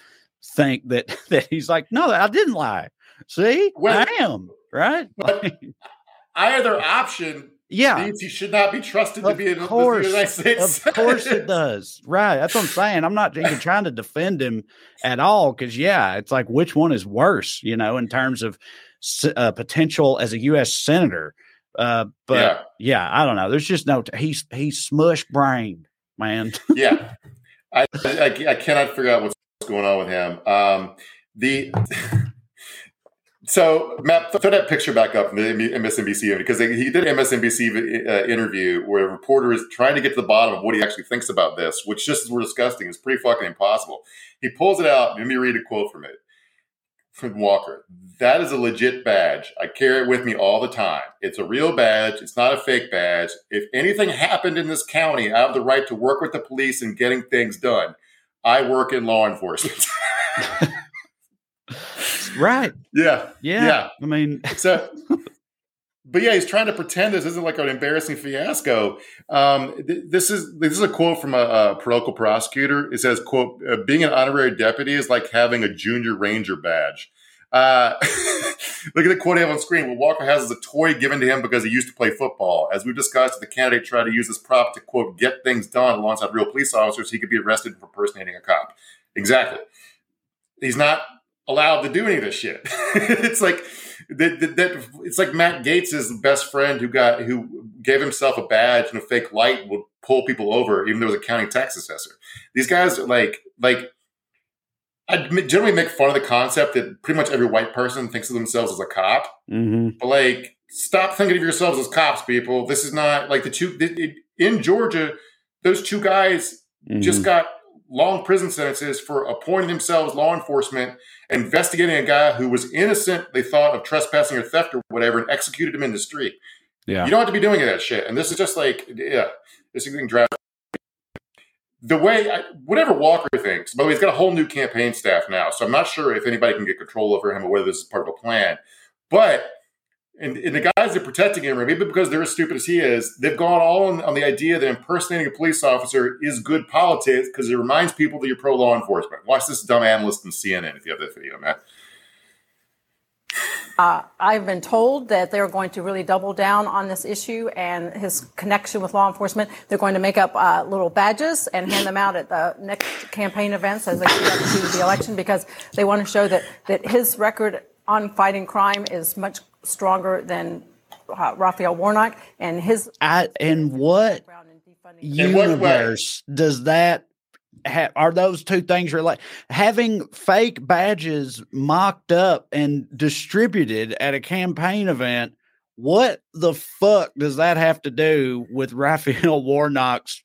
think that, that he's like, no, I didn't lie. See, well, I am, right? But- Either option yeah. means he should not be trusted of to be in the United States. Of course it does. Right. That's what I'm saying. I'm not even trying to defend him at all because, yeah, it's like which one is worse, you know, in terms of uh, potential as a U S senator. Uh, but, yeah. yeah, I don't know. There's just no t- – he's he's smush-brained, man. yeah. I, I I cannot figure out what's going on with him. Um, the – So, Matt, throw that picture back up from the M S N B C because they, he did an M S N B C uh, interview where a reporter is trying to get to the bottom of what he actually thinks about this, which just as we're discussing is pretty fucking impossible. He pulls it out. Let me read a quote from it. From Walker. That is a legit badge. I carry it with me all the time. It's a real badge. It's not a fake badge. If anything happened in this county, I have the right to work with the police in getting things done. I work in law enforcement. Right. Yeah. yeah. Yeah. I mean, so, but yeah, he's trying to pretend this isn't like an embarrassing fiasco. Um, th- this is this is a quote from a, a political prosecutor. It says, "quote uh, Being an honorary deputy is like having a junior ranger badge." Uh, look at the quote I have on screen. What Walker has is a toy given to him because he used to play football. As we've discussed, the candidate tried to use this prop to quote get things done alongside real police officers. He could be arrested for impersonating a cop. Exactly. He's not allowed to do any of this shit. It's like that, that, that. It's like Matt Gaetz's best friend who got who gave himself a badge and a fake light would pull people over, even though it was a county tax assessor. These guys are like like I generally make fun of the concept that pretty much every white person thinks of themselves as a cop, mm-hmm. but like stop thinking of yourselves as cops, people. This is not like the two it, it, in Georgia. Those two guys mm-hmm. just got long prison sentences for appointing themselves law enforcement, investigating a guy who was innocent. They thought of trespassing or theft or whatever, and executed him in the street. Yeah, you don't have to be doing that shit. And this is just like, yeah, this is getting drafted. The way, I, whatever Walker thinks, by the way, he's got a whole new campaign staff now, so I'm not sure if anybody can get control over him or whether this is part of a plan. But, and, and the guys that are protecting him, maybe because they're as stupid as he is, they've gone all on, on the idea that impersonating a police officer is good politics because it reminds people that you're pro-law enforcement. Watch this dumb analyst on C N N if you have that video, Matt. Uh, I've been told that they're going to really double down on this issue and his connection with law enforcement. They're going to make up uh, little badges and hand them out at the next campaign events as they get up to the election, because they want to show that, that his record on fighting crime is much stronger than uh, Raphael Warnock and his. I, and what universe does that? Ha- are those two things related? Having fake badges mocked up and distributed at a campaign event, what the fuck does that have to do with Raphael Warnock's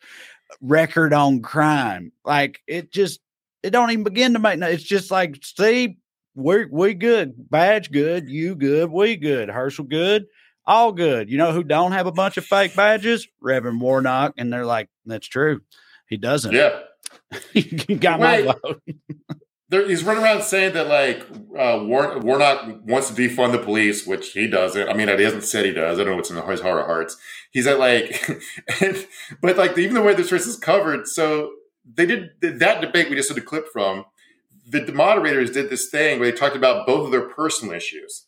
record on crime? Like, it just, it don't even begin to make no, it's just like, see, we we good, badge good, you good, we good, Herschel good, all good. You know who don't have a bunch of fake badges? Reverend Warnock. And they're like, that's true. He doesn't. Yeah. You got Wait, my vote. There, he's running around saying that, like, uh, War, Warnock wants to defund the police, which he doesn't. I mean, he hasn't said he does. I don't know what's in his heart of hearts. He's at, like, and, but, like, even the way this race is covered, so they did that debate we just did a clip from. The, the moderators did this thing where they talked about both of their personal issues.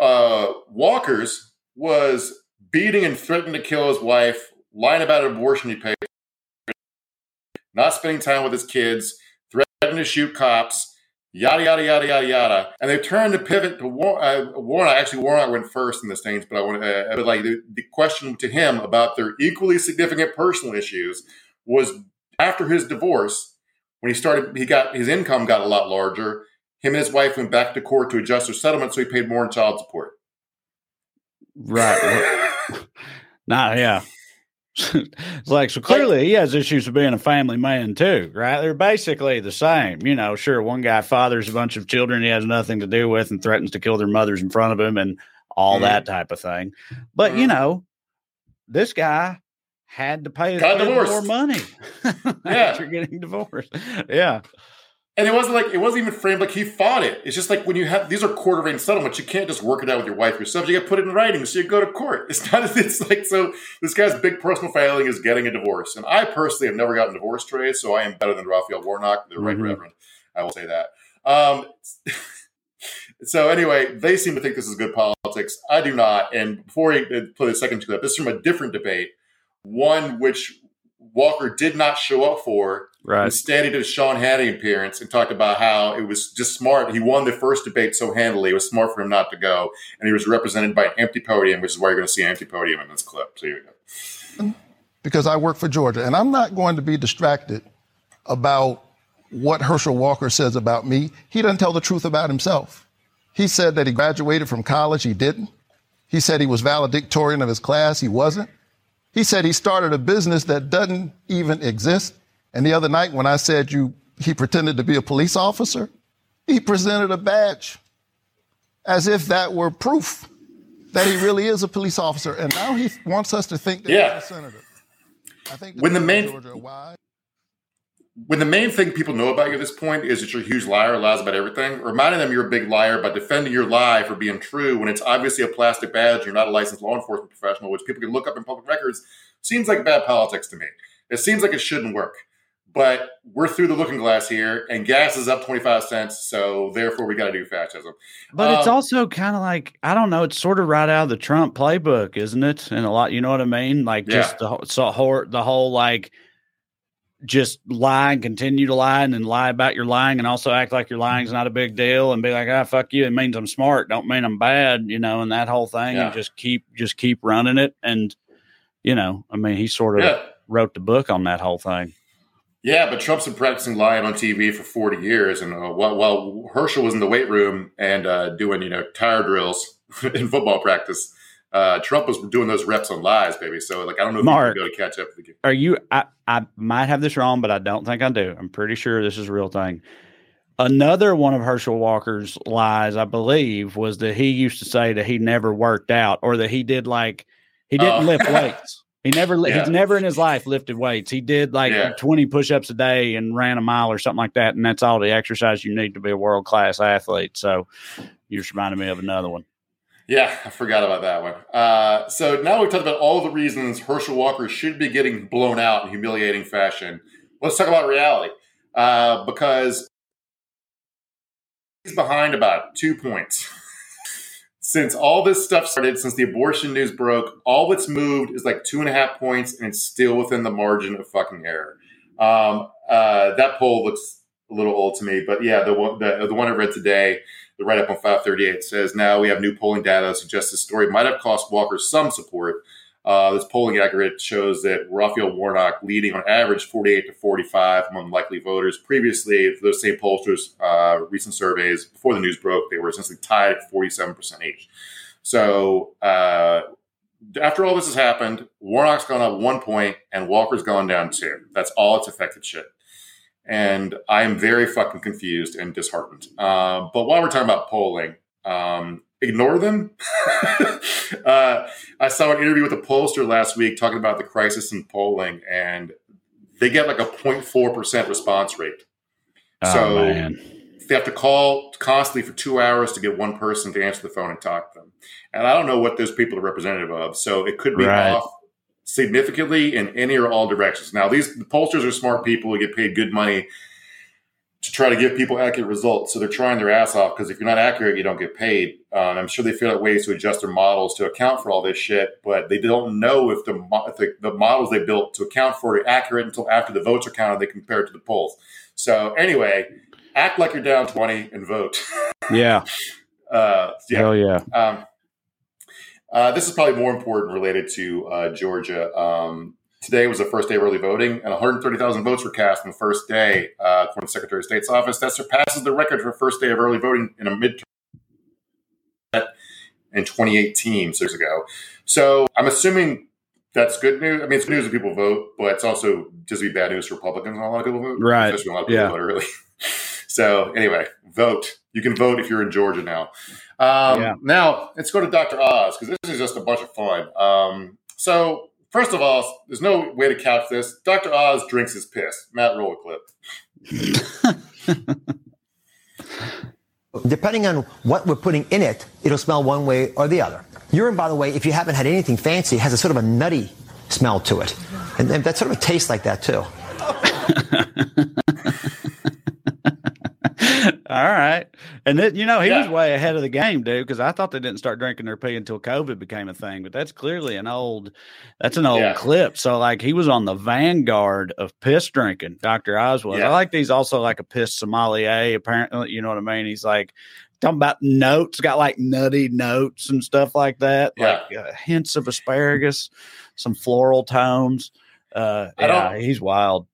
Uh, Walker's was beating and threatening to kill his wife, lying about an abortion he paid, not spending time with his kids, threatening to shoot cops, yada, yada, yada, yada, yada. And they turned to pivot to War- uh, Warnock. Actually, Warnock went first in this thing, but I want to, uh, but like the, the question to him about their equally significant personal issues was after his divorce, when he started, he got, his income got a lot larger. Him and his wife went back to court to adjust their settlement, so he paid more in child support. Right. Nah, yeah. It's like, so clearly he has issues with being a family man too, right? They're basically the same, you know. Sure, one guy fathers a bunch of children he has nothing to do with and threatens to kill their mothers in front of him and all mm. that type of thing. But mm. you know, this guy had to pay more money. Yeah, you're getting divorced. Yeah, and it wasn't like it wasn't even framed like he fought it. It's just like when you have these are court arranged settlements, you can't just work it out with your wife yourself. You got to put it in writing, so you go to court. It's not. It's like so. This guy's big personal failing is getting a divorce, and I personally have never gotten divorced, Trey. So I am better than Raphael Warnock, the mm-hmm. right reverend. I will say that. Um, so anyway, they seem to think this is good politics. I do not. And before I play the second clip, this is from a different debate, one which Walker did not show up for. Right. Instead, he did a Sean Hannity appearance and talked about how it was just smart. He won the first debate so handily, it was smart for him not to go. And he was represented by an empty podium, which is why you're going to see an empty podium in this clip. So here we go. Because I work for Georgia, and I'm not going to be distracted about what Herschel Walker says about me. He doesn't tell the truth about himself. He said that he graduated from college. He didn't. He said he was valedictorian of his class. He wasn't. He said he started a business that doesn't even exist. And the other night when I said you, he pretended to be a police officer, he presented a badge as if that were proof that he really is a police officer. And now he wants us to think that yeah. he's a senator. I think the when, the main, Georgia, when the main thing people know about you at this point is that you're a huge liar, lies about everything, reminding them you're a big liar by defending your lie for being true when it's obviously a plastic badge, you're not a licensed law enforcement professional, which people can look up in public records, seems like bad politics to me. It seems like it shouldn't work. But we're through the looking glass here, and gas is up twenty-five cents, so therefore we got to do fascism. But um, it's also kind of like, I don't know, it's sort of right out of the Trump playbook, isn't it? And a lot, you know what I mean? Like yeah. just the whole, so, the whole like, just lie and continue to lie and then lie about your lying and also act like your lying's not a big deal and be like, ah, fuck you, it means I'm smart, don't mean I'm bad, you know, and that whole thing yeah. and just keep, just keep running it. And, you know, I mean, he sort of yeah. wrote the book on that whole thing. Yeah, but Trump's been practicing lying on T V for forty years, and uh, while, while Herschel was in the weight room and uh, doing, you know, tire drills, in football practice. Uh, Trump was doing those reps on lies, baby. So, like, I don't know if Mark, you can go to catch up with the game. Are you? I, I might have this wrong, but I don't think I do. I'm pretty sure this is a real thing. Another one of Herschel Walker's lies, I believe, was that he used to say that he never worked out, or that he did like he didn't oh. lift weights. He never, yeah. he's never in his life lifted weights. He did like yeah. twenty push-ups a day and ran a mile or something like that, and that's all the exercise you need to be a world-class athlete. So, you just reminded me of another one. Yeah, I forgot about that one. Uh, so now we've talked about all the reasons Herschel Walker should be getting blown out in humiliating fashion. Let's talk about reality, uh, because he's behind about two points. Since all this stuff started, since the abortion news broke, all that's moved is like two and a half points, and it's still within the margin of fucking error. Um, uh, that poll looks a little old to me, but yeah, the one, the, the one I read today, the write-up on five thirty-eight, says now we have new polling data that suggests this story might have cost Walker some support. Uh, this polling aggregate shows that Raphael Warnock leading on average forty-eight to forty-five among likely voters. Previously, for those same pollsters, uh, recent surveys before the news broke, they were essentially tied at forty-seven percent each. So uh, after all this has happened, Warnock's gone up one point and Walker's gone down two. That's all it's affected shit. And I'm very fucking confused and disheartened. Uh, but while we're talking about polling, um, ignore them. uh, I saw an interview with a pollster last week talking about the crisis in polling, and they get like a zero point four percent response rate. Oh, so man. They have to call constantly for two hours to get one person to answer the phone and talk to them. And I don't know what those people are representative of. So it could be right. off significantly in any or all directions. Now, these the pollsters are smart people who get paid good money to try to give people accurate results. So they're trying their ass off, because if you're not accurate, you don't get paid. Uh, and I'm sure they feel out ways to adjust their models to account for all this shit, but they don't know if the, if the the models they built to account for are accurate until after the votes are counted, they compare it to the polls. So anyway, act like you're down twenty and vote. Yeah. uh, yeah. Hell yeah. Um, uh, this is probably more important related to uh, Georgia. Um Today was the first day of early voting, and one hundred thirty thousand votes were cast on the first day, uh, according to the Secretary of State's office. That surpasses the record for first day of early voting in a midterm in twenty eighteen, six years ago. So I'm assuming that's good news. I mean, it's good news that people vote, but it's also just be bad news for Republicans when a lot of people vote. Right. Especially when a lot of people yeah. vote early. So anyway, vote. You can vote if you're in Georgia now. Um, yeah. Now, let's go to Doctor Oz, because this is just a bunch of fun. Um, so... First of all, there's no way to couch this. Doctor Oz drinks his piss. Matt, roll a clip. Depending on what we're putting in it, it'll smell one way or the other. Urine, by the way, if you haven't had anything fancy, has a sort of a nutty smell to it. And, and that sort of a taste like that, too. All right. And, that, you know, he yeah. was way ahead of the game, dude, because I thought they didn't start drinking their pee until COVID became a thing. But that's clearly an old that's an old yeah. clip. So, like, he was on the vanguard of piss drinking, Doctor Oz was. Yeah. I like these also like a piss sommelier, apparently. You know what I mean? He's like talking about notes, got like nutty notes and stuff like that, yeah. like uh, hints of asparagus, some floral tones. Uh, yeah, he's wild.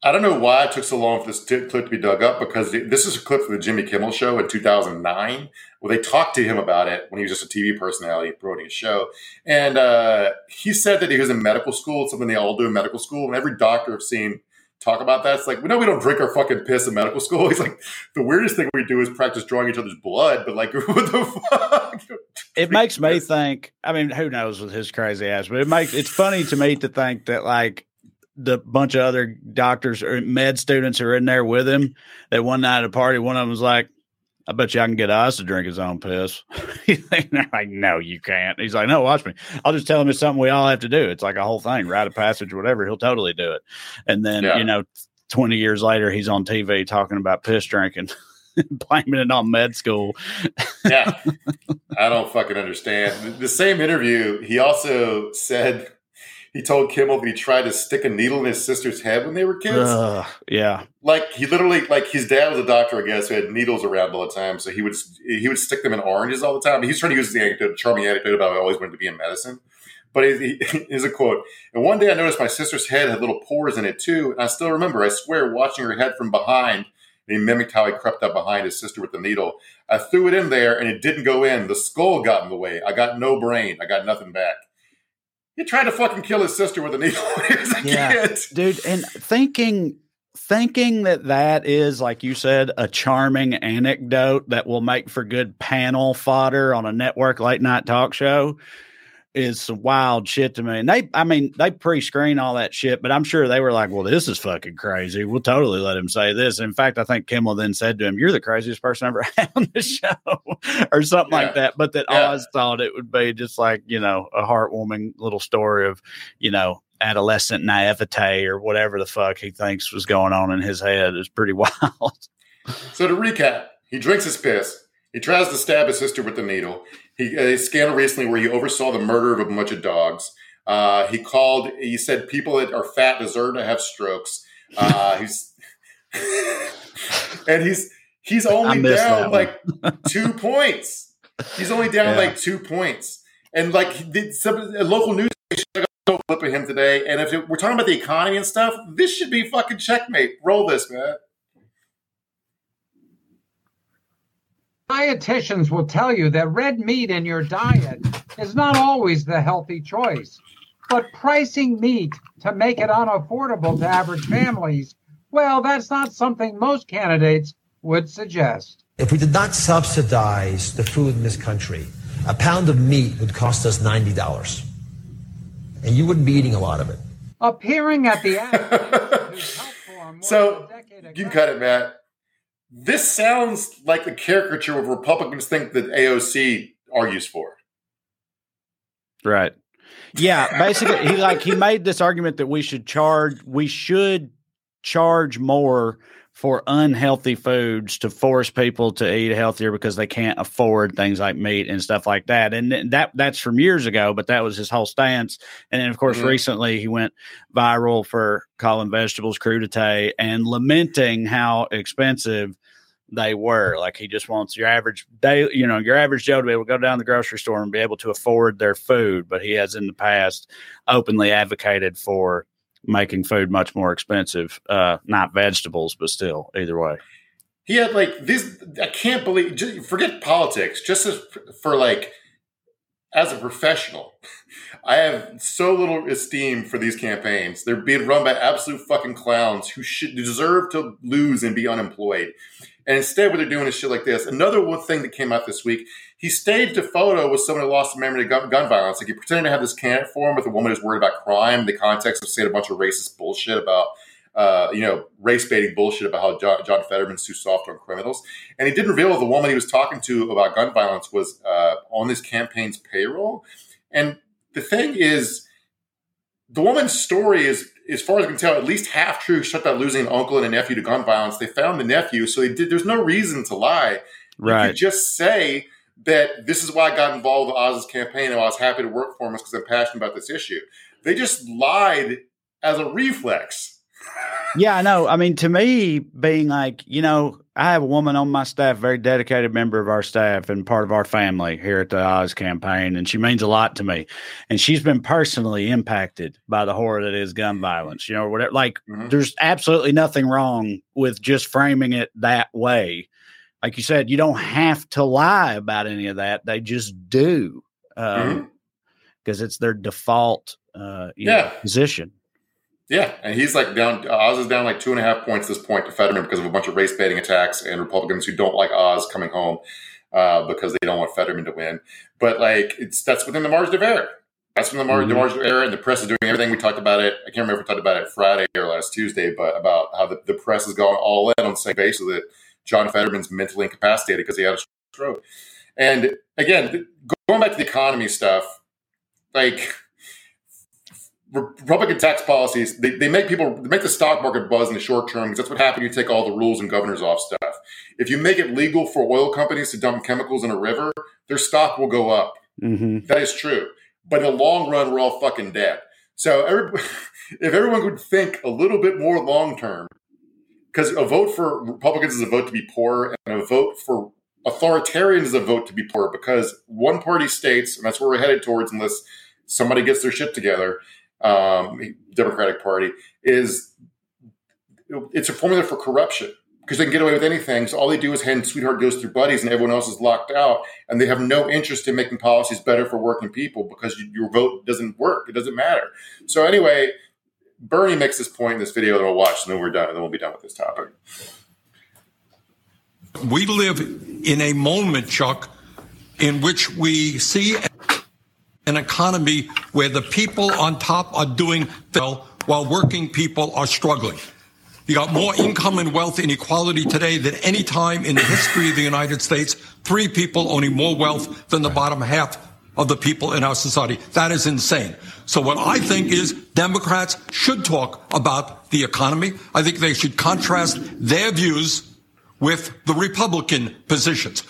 I don't know why it took so long for this clip to be dug up, because this is a clip from the Jimmy Kimmel show in two thousand nine where they talked to him about it when he was just a T V personality promoting a show. And uh, he said that he was in medical school. It's something they all do in medical school. And every doctor I've seen talk about that, it's like, we know we don't drink our fucking piss in medical school. He's like, the weirdest thing we do is practice drawing each other's blood. But like, what the fuck? It makes me think, I mean, who knows with his crazy ass, but it makes it's funny to me to think that like, the bunch of other doctors or med students are in there with him. That one night at a party, one of them was like, I bet you I can get Oz to drink his own piss. They're like, no, you can't. He's like, no, watch me. I'll just tell him it's something we all have to do. It's like a whole thing, rite of passage, whatever. He'll totally do it. And then, yeah. you know, twenty years later, he's on T V talking about piss drinking, blaming it on med school. Yeah. I don't fucking understand. The same interview, he also said, he told Kimmel that he tried to stick a needle in his sister's head when they were kids. Uh, yeah. Like, he literally, like, his dad was a doctor, I guess, who had needles around all the time. So he would he would stick them in oranges all the time. He was trying to use the anecdote, charming anecdote about I always wanted to be in medicine. But he, he, here's a quote. And one day I noticed my sister's head had little pores in it, too. And I still remember, I swear, watching her head from behind They mimicked how he crept up behind his sister with the needle. I threw it in there, and it didn't go in. The skull got in the way. I got no brain. I got nothing back. He tried to fucking kill his sister with a needle when he was a yeah, kid. Dude, and thinking... Thinking that that is, like you said, a charming anecdote that will make for good panel fodder on a network late night talk show is some wild shit to me. And they, I mean, they pre-screen all that shit, but I'm sure they were like, well, this is fucking crazy. We'll totally let him say this. In fact, I think Kimmel then said to him, you're the craziest person I ever had on the show or something yeah. like that. But that yeah. Oz thought it would be just like, you know, a heartwarming little story of, you know, adolescent naivete or whatever the fuck he thinks was going on in his head is pretty wild. So to recap, he drinks his piss. He tries to stab his sister with the needle. He a scandal recently where he oversaw the murder of a bunch of dogs. Uh, he called, he said people that are fat deserve to have strokes. Uh, he's and he's, he's only down like two points. He's only down yeah. like two points. And like some local news station, flip at him today, and if it, we're talking about the economy and stuff, this should be fucking checkmate. Roll this, man. Dietitians will tell you that red meat in your diet is not always the healthy choice, but pricing meat to make it unaffordable to average families, well, that's not something most candidates would suggest. If we did not subsidize the food in this country, a pound of meat would cost us ninety dollars. And you wouldn't be eating a lot of it. Appearing at the end. So, you can cut it, Matt. This sounds like the caricature of Republicans think that A O C argues for. Right. Yeah, basically, he like he made this argument that we should charge, we should charge more for unhealthy foods to force people to eat healthier because they can't afford things like meat and stuff like that. And that that's from years ago, but that was his whole stance. And then, of course, mm-hmm. recently he went viral for calling vegetables crudité and lamenting how expensive they were. Like he just wants your average day, you know, your average Joe to be able to go down to the grocery store and be able to afford their food. But he has in the past openly advocated for making food much more expensive, uh, not vegetables, but still, either way. He had like this. I can't believe. Just, forget politics. Just as, for like, as a professional, I have so little esteem for these campaigns. They're being run by absolute fucking clowns who should deserve to lose and be unemployed. And instead, what they're doing is shit like this. Another one thing that came out this week: he staged a photo with someone who lost a memory to gun, gun violence. Like he pretended to have this candidate form with a woman who's worried about crime in the context of saying a bunch of racist bullshit about, uh, you know, race baiting bullshit about how John, John Fetterman's too soft on criminals. And he didn't reveal the woman he was talking to about gun violence was uh, on this campaign's payroll. And the thing is, the woman's story is, as far as I can tell, at least half true. She talked about losing an uncle and a nephew to gun violence. They found the nephew, so they did. There's no reason to lie. Right. You could just say that this is why I got involved with Oz's campaign and I was happy to work for him because I'm passionate about this issue. They just lied as a reflex. Yeah, I know. I mean, to me, being like, you know, I have a woman on my staff, very dedicated member of our staff and part of our family here at the Oz campaign, and she means a lot to me. And she's been personally impacted by the horror that is gun violence, you know, whatever. Like, mm-hmm. there's absolutely nothing wrong with just framing it that way. Like you said, you don't have to lie about any of that. They just do because um, mm-hmm. it's their default uh, you yeah. know, position. Yeah, and he's like down. Oz is down like two and a half points this point to Fetterman because of a bunch of race baiting attacks and Republicans who don't like Oz coming home uh, because they don't want Fetterman to win. But like, it's that's within the margin of error. That's within the margin, mm-hmm. the margin of error, and the press is doing everything. We talked about it. I can't remember if we talked about it Friday or last Tuesday, but about how the, the press has gone all in on the same basis that John Fetterman's mentally incapacitated because he had a stroke. And again, going back to the economy stuff, like Republican tax policies, they, they make people they make the stock market buzz in the short term because that's what happens when you take all the rules and governors off stuff. If you make it legal for oil companies to dump chemicals in a river, their stock will go up. Mm-hmm. That is true. But in the long run, we're all fucking dead. So every, if everyone could think a little bit more long term, because a vote for Republicans is a vote to be poorer, and a vote for authoritarians is a vote to be poorer, because one-party states, and that's where we're headed towards unless somebody gets their shit together, um, Democratic Party, is it's a formula for corruption. because they can get away with anything. So all they do is hand sweetheart deals through buddies, and everyone else is locked out. And they have no interest in making policies better for working people because your vote doesn't work. It doesn't matter. So anyway, Bernie makes this point in this video that I'll watch, and then we're done, and then we'll be done with this topic. We live in a moment, Chuck, in which we see an economy where the people on top are doing well while working people are struggling. You got more income and wealth inequality today than any time in the history of the United States. Three people owning more wealth than the bottom half of the people in our society. That is insane. So what I think is Democrats should talk about the economy. I think they should contrast their views with the Republican positions.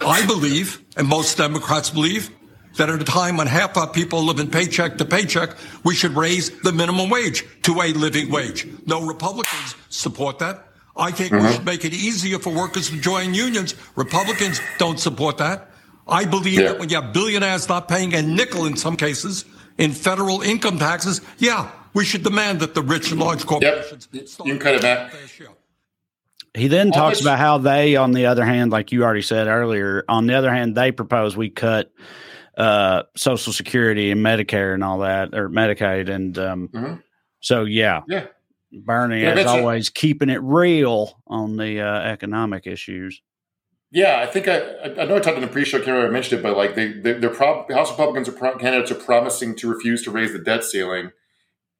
I believe, and most Democrats believe, that at a time when half our people live in paycheck to paycheck, we should raise the minimum wage to a living wage. No Republicans support that. I think mm-hmm. we should make it easier for workers to join unions. Republicans don't support that. I believe yeah. that when you have billionaires not paying a nickel in some cases in federal income taxes, yeah, we should demand that the rich and large corporations yep. start you cut it back. Their share. He then All talks this- about how they, on the other hand, like you already said earlier, on the other hand, they propose we cut uh Social Security and Medicare and all that, or Medicaid, and um mm-hmm. so yeah yeah Bernie as always it. keeping it real on the uh economic issues. yeah I think I I know I talked in the pre-show, can't remember I mentioned it, but like they they they're prob- House Republicans are pro- candidates are promising to refuse to raise the debt ceiling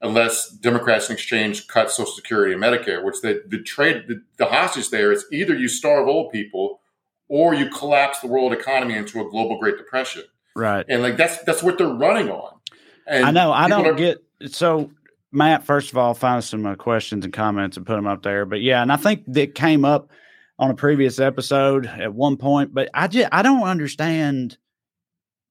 unless Democrats in exchange cut Social Security and Medicare, which the the trade the, the hostage there is either you starve old people or you collapse the world economy into a global Great Depression. Right. And like that's that's what they're running on. And I know. I don't are- get so Matt, first of all, find some uh, questions and comments and put them up there. But yeah, and I think that came up on a previous episode at one point. But I just I don't understand.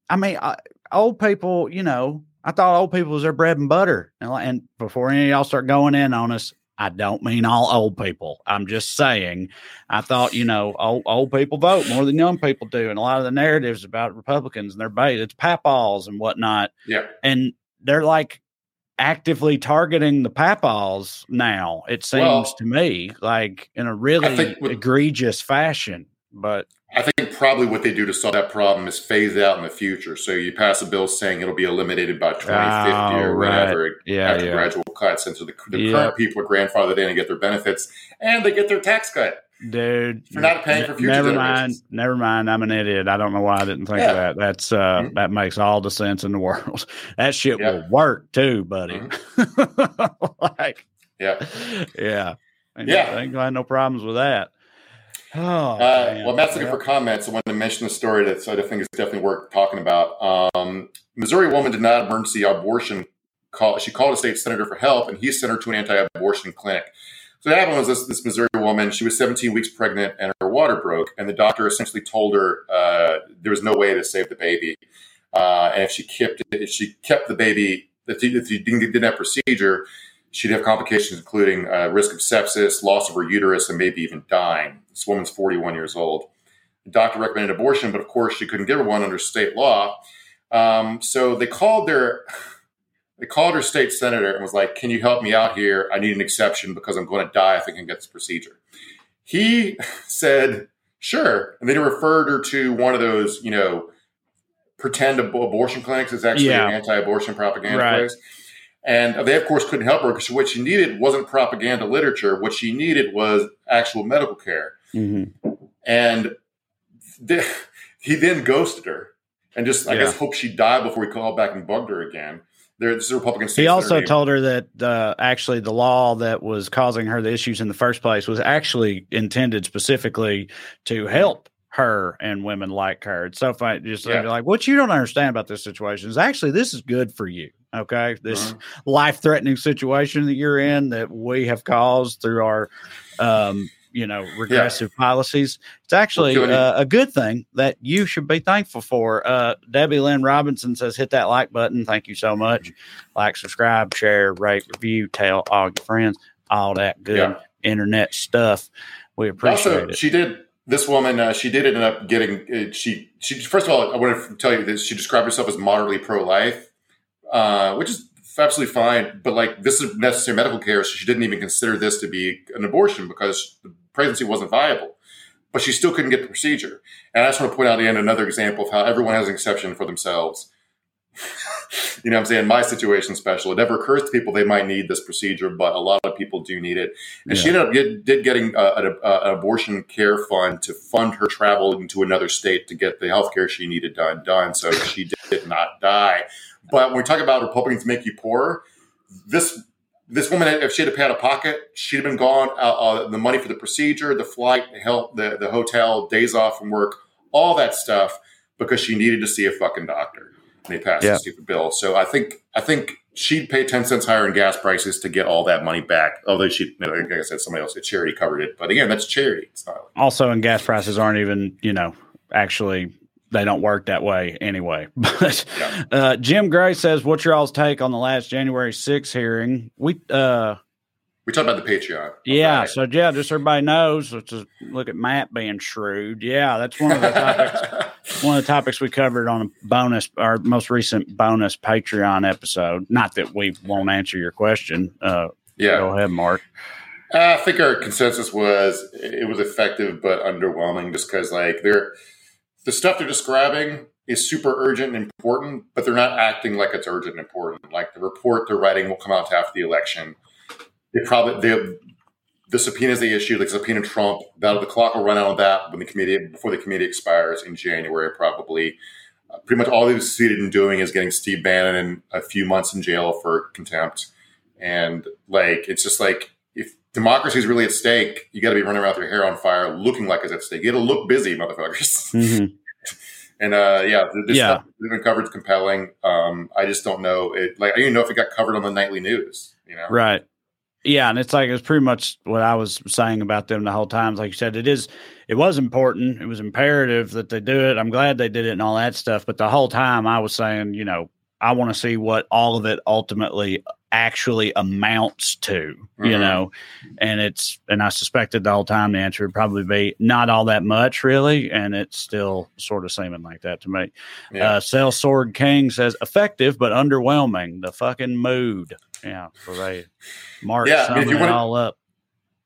I mean, I, old people, you know, I thought old people was their bread and butter. And, and before any of y'all start going in on us, I don't mean all old people. I'm just saying, I thought, you know, old, old people vote more than young people do. And a lot of the narratives about Republicans and their base, it's papaws and whatnot. Yeah. And they're like actively targeting the papaws now, it seems well, to me, like in a really what, egregious fashion. But I think probably what they do to solve that problem is phase out in the future. So you pass a bill saying it'll be eliminated by twenty fifty oh, or whatever right. yeah, after yeah. gradual cuts. And so the, the yeah. current people are grandfathered in and get their benefits and they get their tax cut. Dude, you're not paying for future never mind. Never mind. I'm an idiot. I don't know why I didn't think yeah. of that. That's uh, mm-hmm. that makes all the sense in the world. That shit yeah. will work too, buddy. Mm-hmm. like, yeah, yeah, ain't yeah. I ain't gonna have no problems with that. Oh, uh, well, Matt's looking for comments. I wanted to mention a story that I think is definitely worth talking about. Um, Missouri woman denied emergency abortion. Call, she called a state senator for help, and he sent her to an anti-abortion clinic. So what happened was this, this Missouri woman, she was seventeen weeks pregnant, and her water broke. And the doctor essentially told her uh, there was no way to save the baby. Uh, and if she kept if she kept the baby, if she, if she didn't, didn't have procedure, she'd have complications, including uh, risk of sepsis, loss of her uterus, and maybe even dying. This woman's forty-one years old. The doctor recommended abortion, but of course she couldn't give her one under state law. Um, so they called their they called her state senator and was like, "Can you help me out here? I need an exception because I'm going to die if I can get this procedure." He said, "Sure," and then he referred her to one of those, you know, pretend ab- abortion clinics. It's actually yeah. an anti-abortion propaganda right. place. And they, of course, couldn't help her because what she needed wasn't propaganda literature. What she needed was actual medical care. Mm-hmm. And th- he then ghosted her and just, I yeah. guess, hoped she'd die before he called back and bugged her again. There's a Republican state he also name. told her that uh, actually the law that was causing her the issues in the first place was actually intended specifically to help her and women like her. It's so funny. Just yeah. like, what you don't understand about this situation is actually this is good for you. Okay, this mm-hmm. life-threatening situation that you're in that we have caused through our, um, you know, regressive yeah. policies. It's actually uh, a good thing that you should be thankful for. Uh, Debbie Lynn Robinson says, hit that like button. Thank you so much. Like, subscribe, share, rate, review, tell all your friends, all that good yeah. internet stuff. We appreciate also, it. She did. This woman, uh, she did end up getting uh, she she. First of all, I want to tell you that she described herself as moderately pro-life. Uh, which is absolutely fine. But like, this is necessary medical care. So she didn't even consider this to be an abortion because the pregnancy wasn't viable. But she still couldn't get the procedure. And I just want to point out again another example of how everyone has an exception for themselves. You know what I'm saying? My situation's special. It never occurs to people they might need this procedure, but a lot of people do need it. And yeah. she ended up get, did getting a, a, a abortion care fund to fund her travel into another state to get the health care she needed done. done. So she did not die. But when we talk about Republicans make you poorer, this This woman, if she had to pay out of pocket, she'd have been gone. Uh, uh, the money for the procedure, the flight, the help, the, the hotel, days off from work, all that stuff, because she needed to see a fucking doctor. And they passed yeah. a stupid bill. So I think I think she'd pay ten cents higher in gas prices to get all that money back. Although she, like I said, somebody else, a charity covered it. But again, that's charity. It's not like- also, and gas prices aren't even, you know, actually. They don't work that way anyway. But yeah. uh, Jim Gray says, what's your all's take on the last January sixth hearing? We uh, we talked about the Patreon. Yeah. Right. So, yeah, just everybody knows. Let's just look at Matt being shrewd. Yeah, that's one of the topics. One of the topics we covered on a bonus, our most recent bonus Patreon episode. Not that we won't answer your question. Uh, yeah. Go ahead, Mark. I think our consensus was it was effective but underwhelming just because, like, they're – the stuff they're describing is super urgent and important, but they're not acting like it's urgent and important. Like the report they're writing will come out after the election. They probably they, the subpoenas they issued, like subpoena Trump, that the clock will run out on that when the committee before the committee expires in January, probably. Uh, pretty much all they've succeeded in doing is getting Steve Bannon a few months in jail for contempt, and like it's just like if. Democracy is really at stake. You got to be running around with your hair on fire, looking like it's at stake. It'll look busy, motherfuckers. Mm-hmm. and uh, yeah, this yeah. stuff that's been covered is compelling. Um, I just don't know it. Like I didn't know if it got covered on the nightly news. You know, right? Yeah, and it's like it's pretty much what I was saying about them the whole time. Like you said, it is. It was important. It was imperative that they do it. I'm glad they did it and all that stuff. But the whole time I was saying, you know, I want to see what all of it ultimately actually amounts to, you mm-hmm. know, and it's, and I suspected the whole time the answer would probably be not all that much really. And it's still sort of seeming like that to me. Yeah. Uh, Cell Sword King says effective, but underwhelming. The fucking mood. Yeah. Right. Mark, yeah, I mean, if you wanna, all up.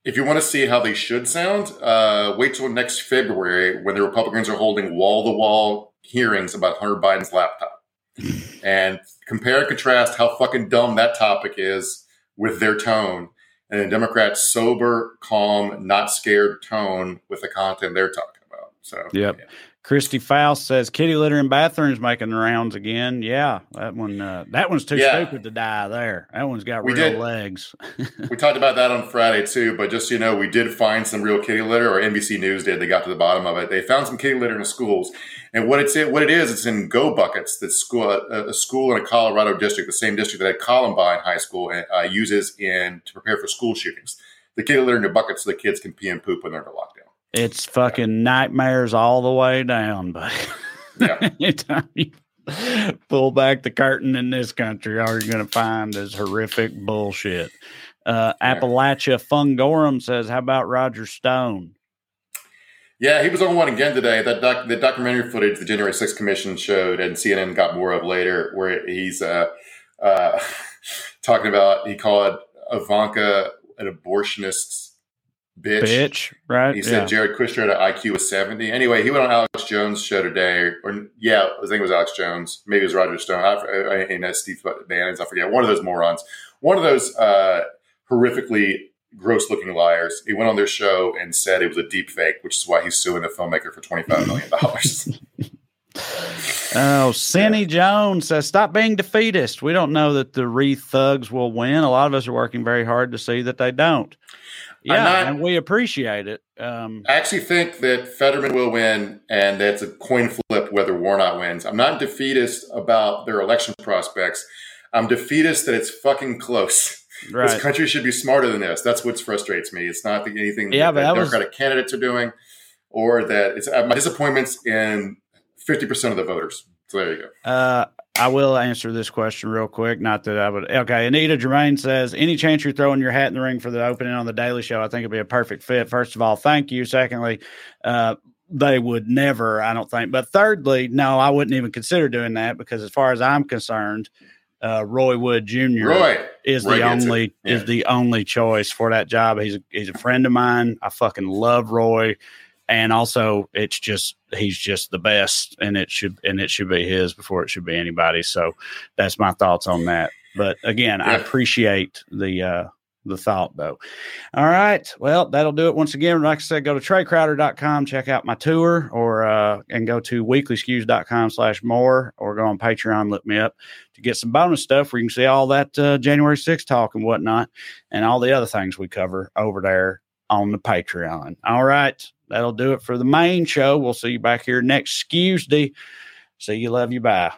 If you want to see how they should sound, uh, wait till next February when the Republicans are holding wall to wall hearings about Hunter Biden's laptop. And compare and contrast how fucking dumb that topic is with their tone and a Democrat's sober, calm, not scared tone with the content they're talking about. So, yep. yeah. Christy Faust says kitty litter in bathrooms making the rounds again. Yeah, that one. Uh, that one's too yeah. stupid to die there. That one's got we real did, legs. We talked about that on Friday, too. But just so you know, we did find some real kitty litter, or N B C News did. They got to the bottom of it. They found some kitty litter in the schools. And what, it's, what it is, it's in go buckets that school, a, a school in a Colorado district, the same district that had Columbine High School, uh, uses in to prepare for school shootings. The kitty litter in the bucket so the kids can pee and poop when they're in a lockdown. It's fucking nightmares all the way down, buddy. Yeah. Anytime you pull back the curtain in this country, all you're going to find is horrific bullshit. Uh, yeah. Appalachia Fungorum says, how about Roger Stone? Yeah, he was on one again today. That doc, the documentary footage the January sixth Commission showed, and C N N got more of later, where he's uh, uh, talking about, he called Ivanka an abortionist Bitch. bitch, right? He said yeah. Jared Kushner had an I Q of seventy. Anyway, he went on Alex Jones' show today, or yeah, I think it was Alex Jones. Maybe it was Roger Stone. I, I, and Steve Bannon's, I forget. One of those morons. One of those uh, horrifically gross-looking liars. He went on their show and said it was a deep fake, which is why he's suing the filmmaker for twenty-five million dollars. Oh, Cindy yeah. Jones says, stop being defeatist. We don't know that the re-thugs will win. A lot of us are working very hard to see that they don't. Yeah, not, and we appreciate it. Um, I actually think that Fetterman will win, and that's a coin flip whether Warnock wins. I'm not defeatist about their election prospects. I'm defeatist that it's fucking close. Right. This country should be smarter than this. That's what frustrates me. It's not the, anything yeah, that, that Democratic was... candidates are doing, or that it's my disappointment's in fifty percent of the voters. So there you go. Uh, I will answer this question real quick. Not that I would. Okay. Anita Germain says, any chance you're throwing your hat in the ring for the opening on the Daily Show? I think it'd be a perfect fit. First of all, thank you. Secondly, uh, they would never, I don't think. But thirdly, no, I wouldn't even consider doing that because as far as I'm concerned, uh, Roy Wood Junior Roy. is Roy the only yeah. is the only choice for that job. He's a, he's a friend of mine. I fucking love Roy, and also it's just he's just the best, and it should and it should be his before it should be anybody. So that's my thoughts on that. But again, yeah. I appreciate the. Uh, The thought, though. All right. Well, that'll do it once again. Like I said, go to trey crowder dot com, check out my tour, or uh, and go to weekly skews dot com slash more, or go on Patreon, look me up to get some bonus stuff where you can see all that uh, January sixth talk and whatnot, and all the other things we cover over there on the Patreon. All right. That'll do it for the main show. We'll see you back here next Skews-day. See you. Love you. Bye.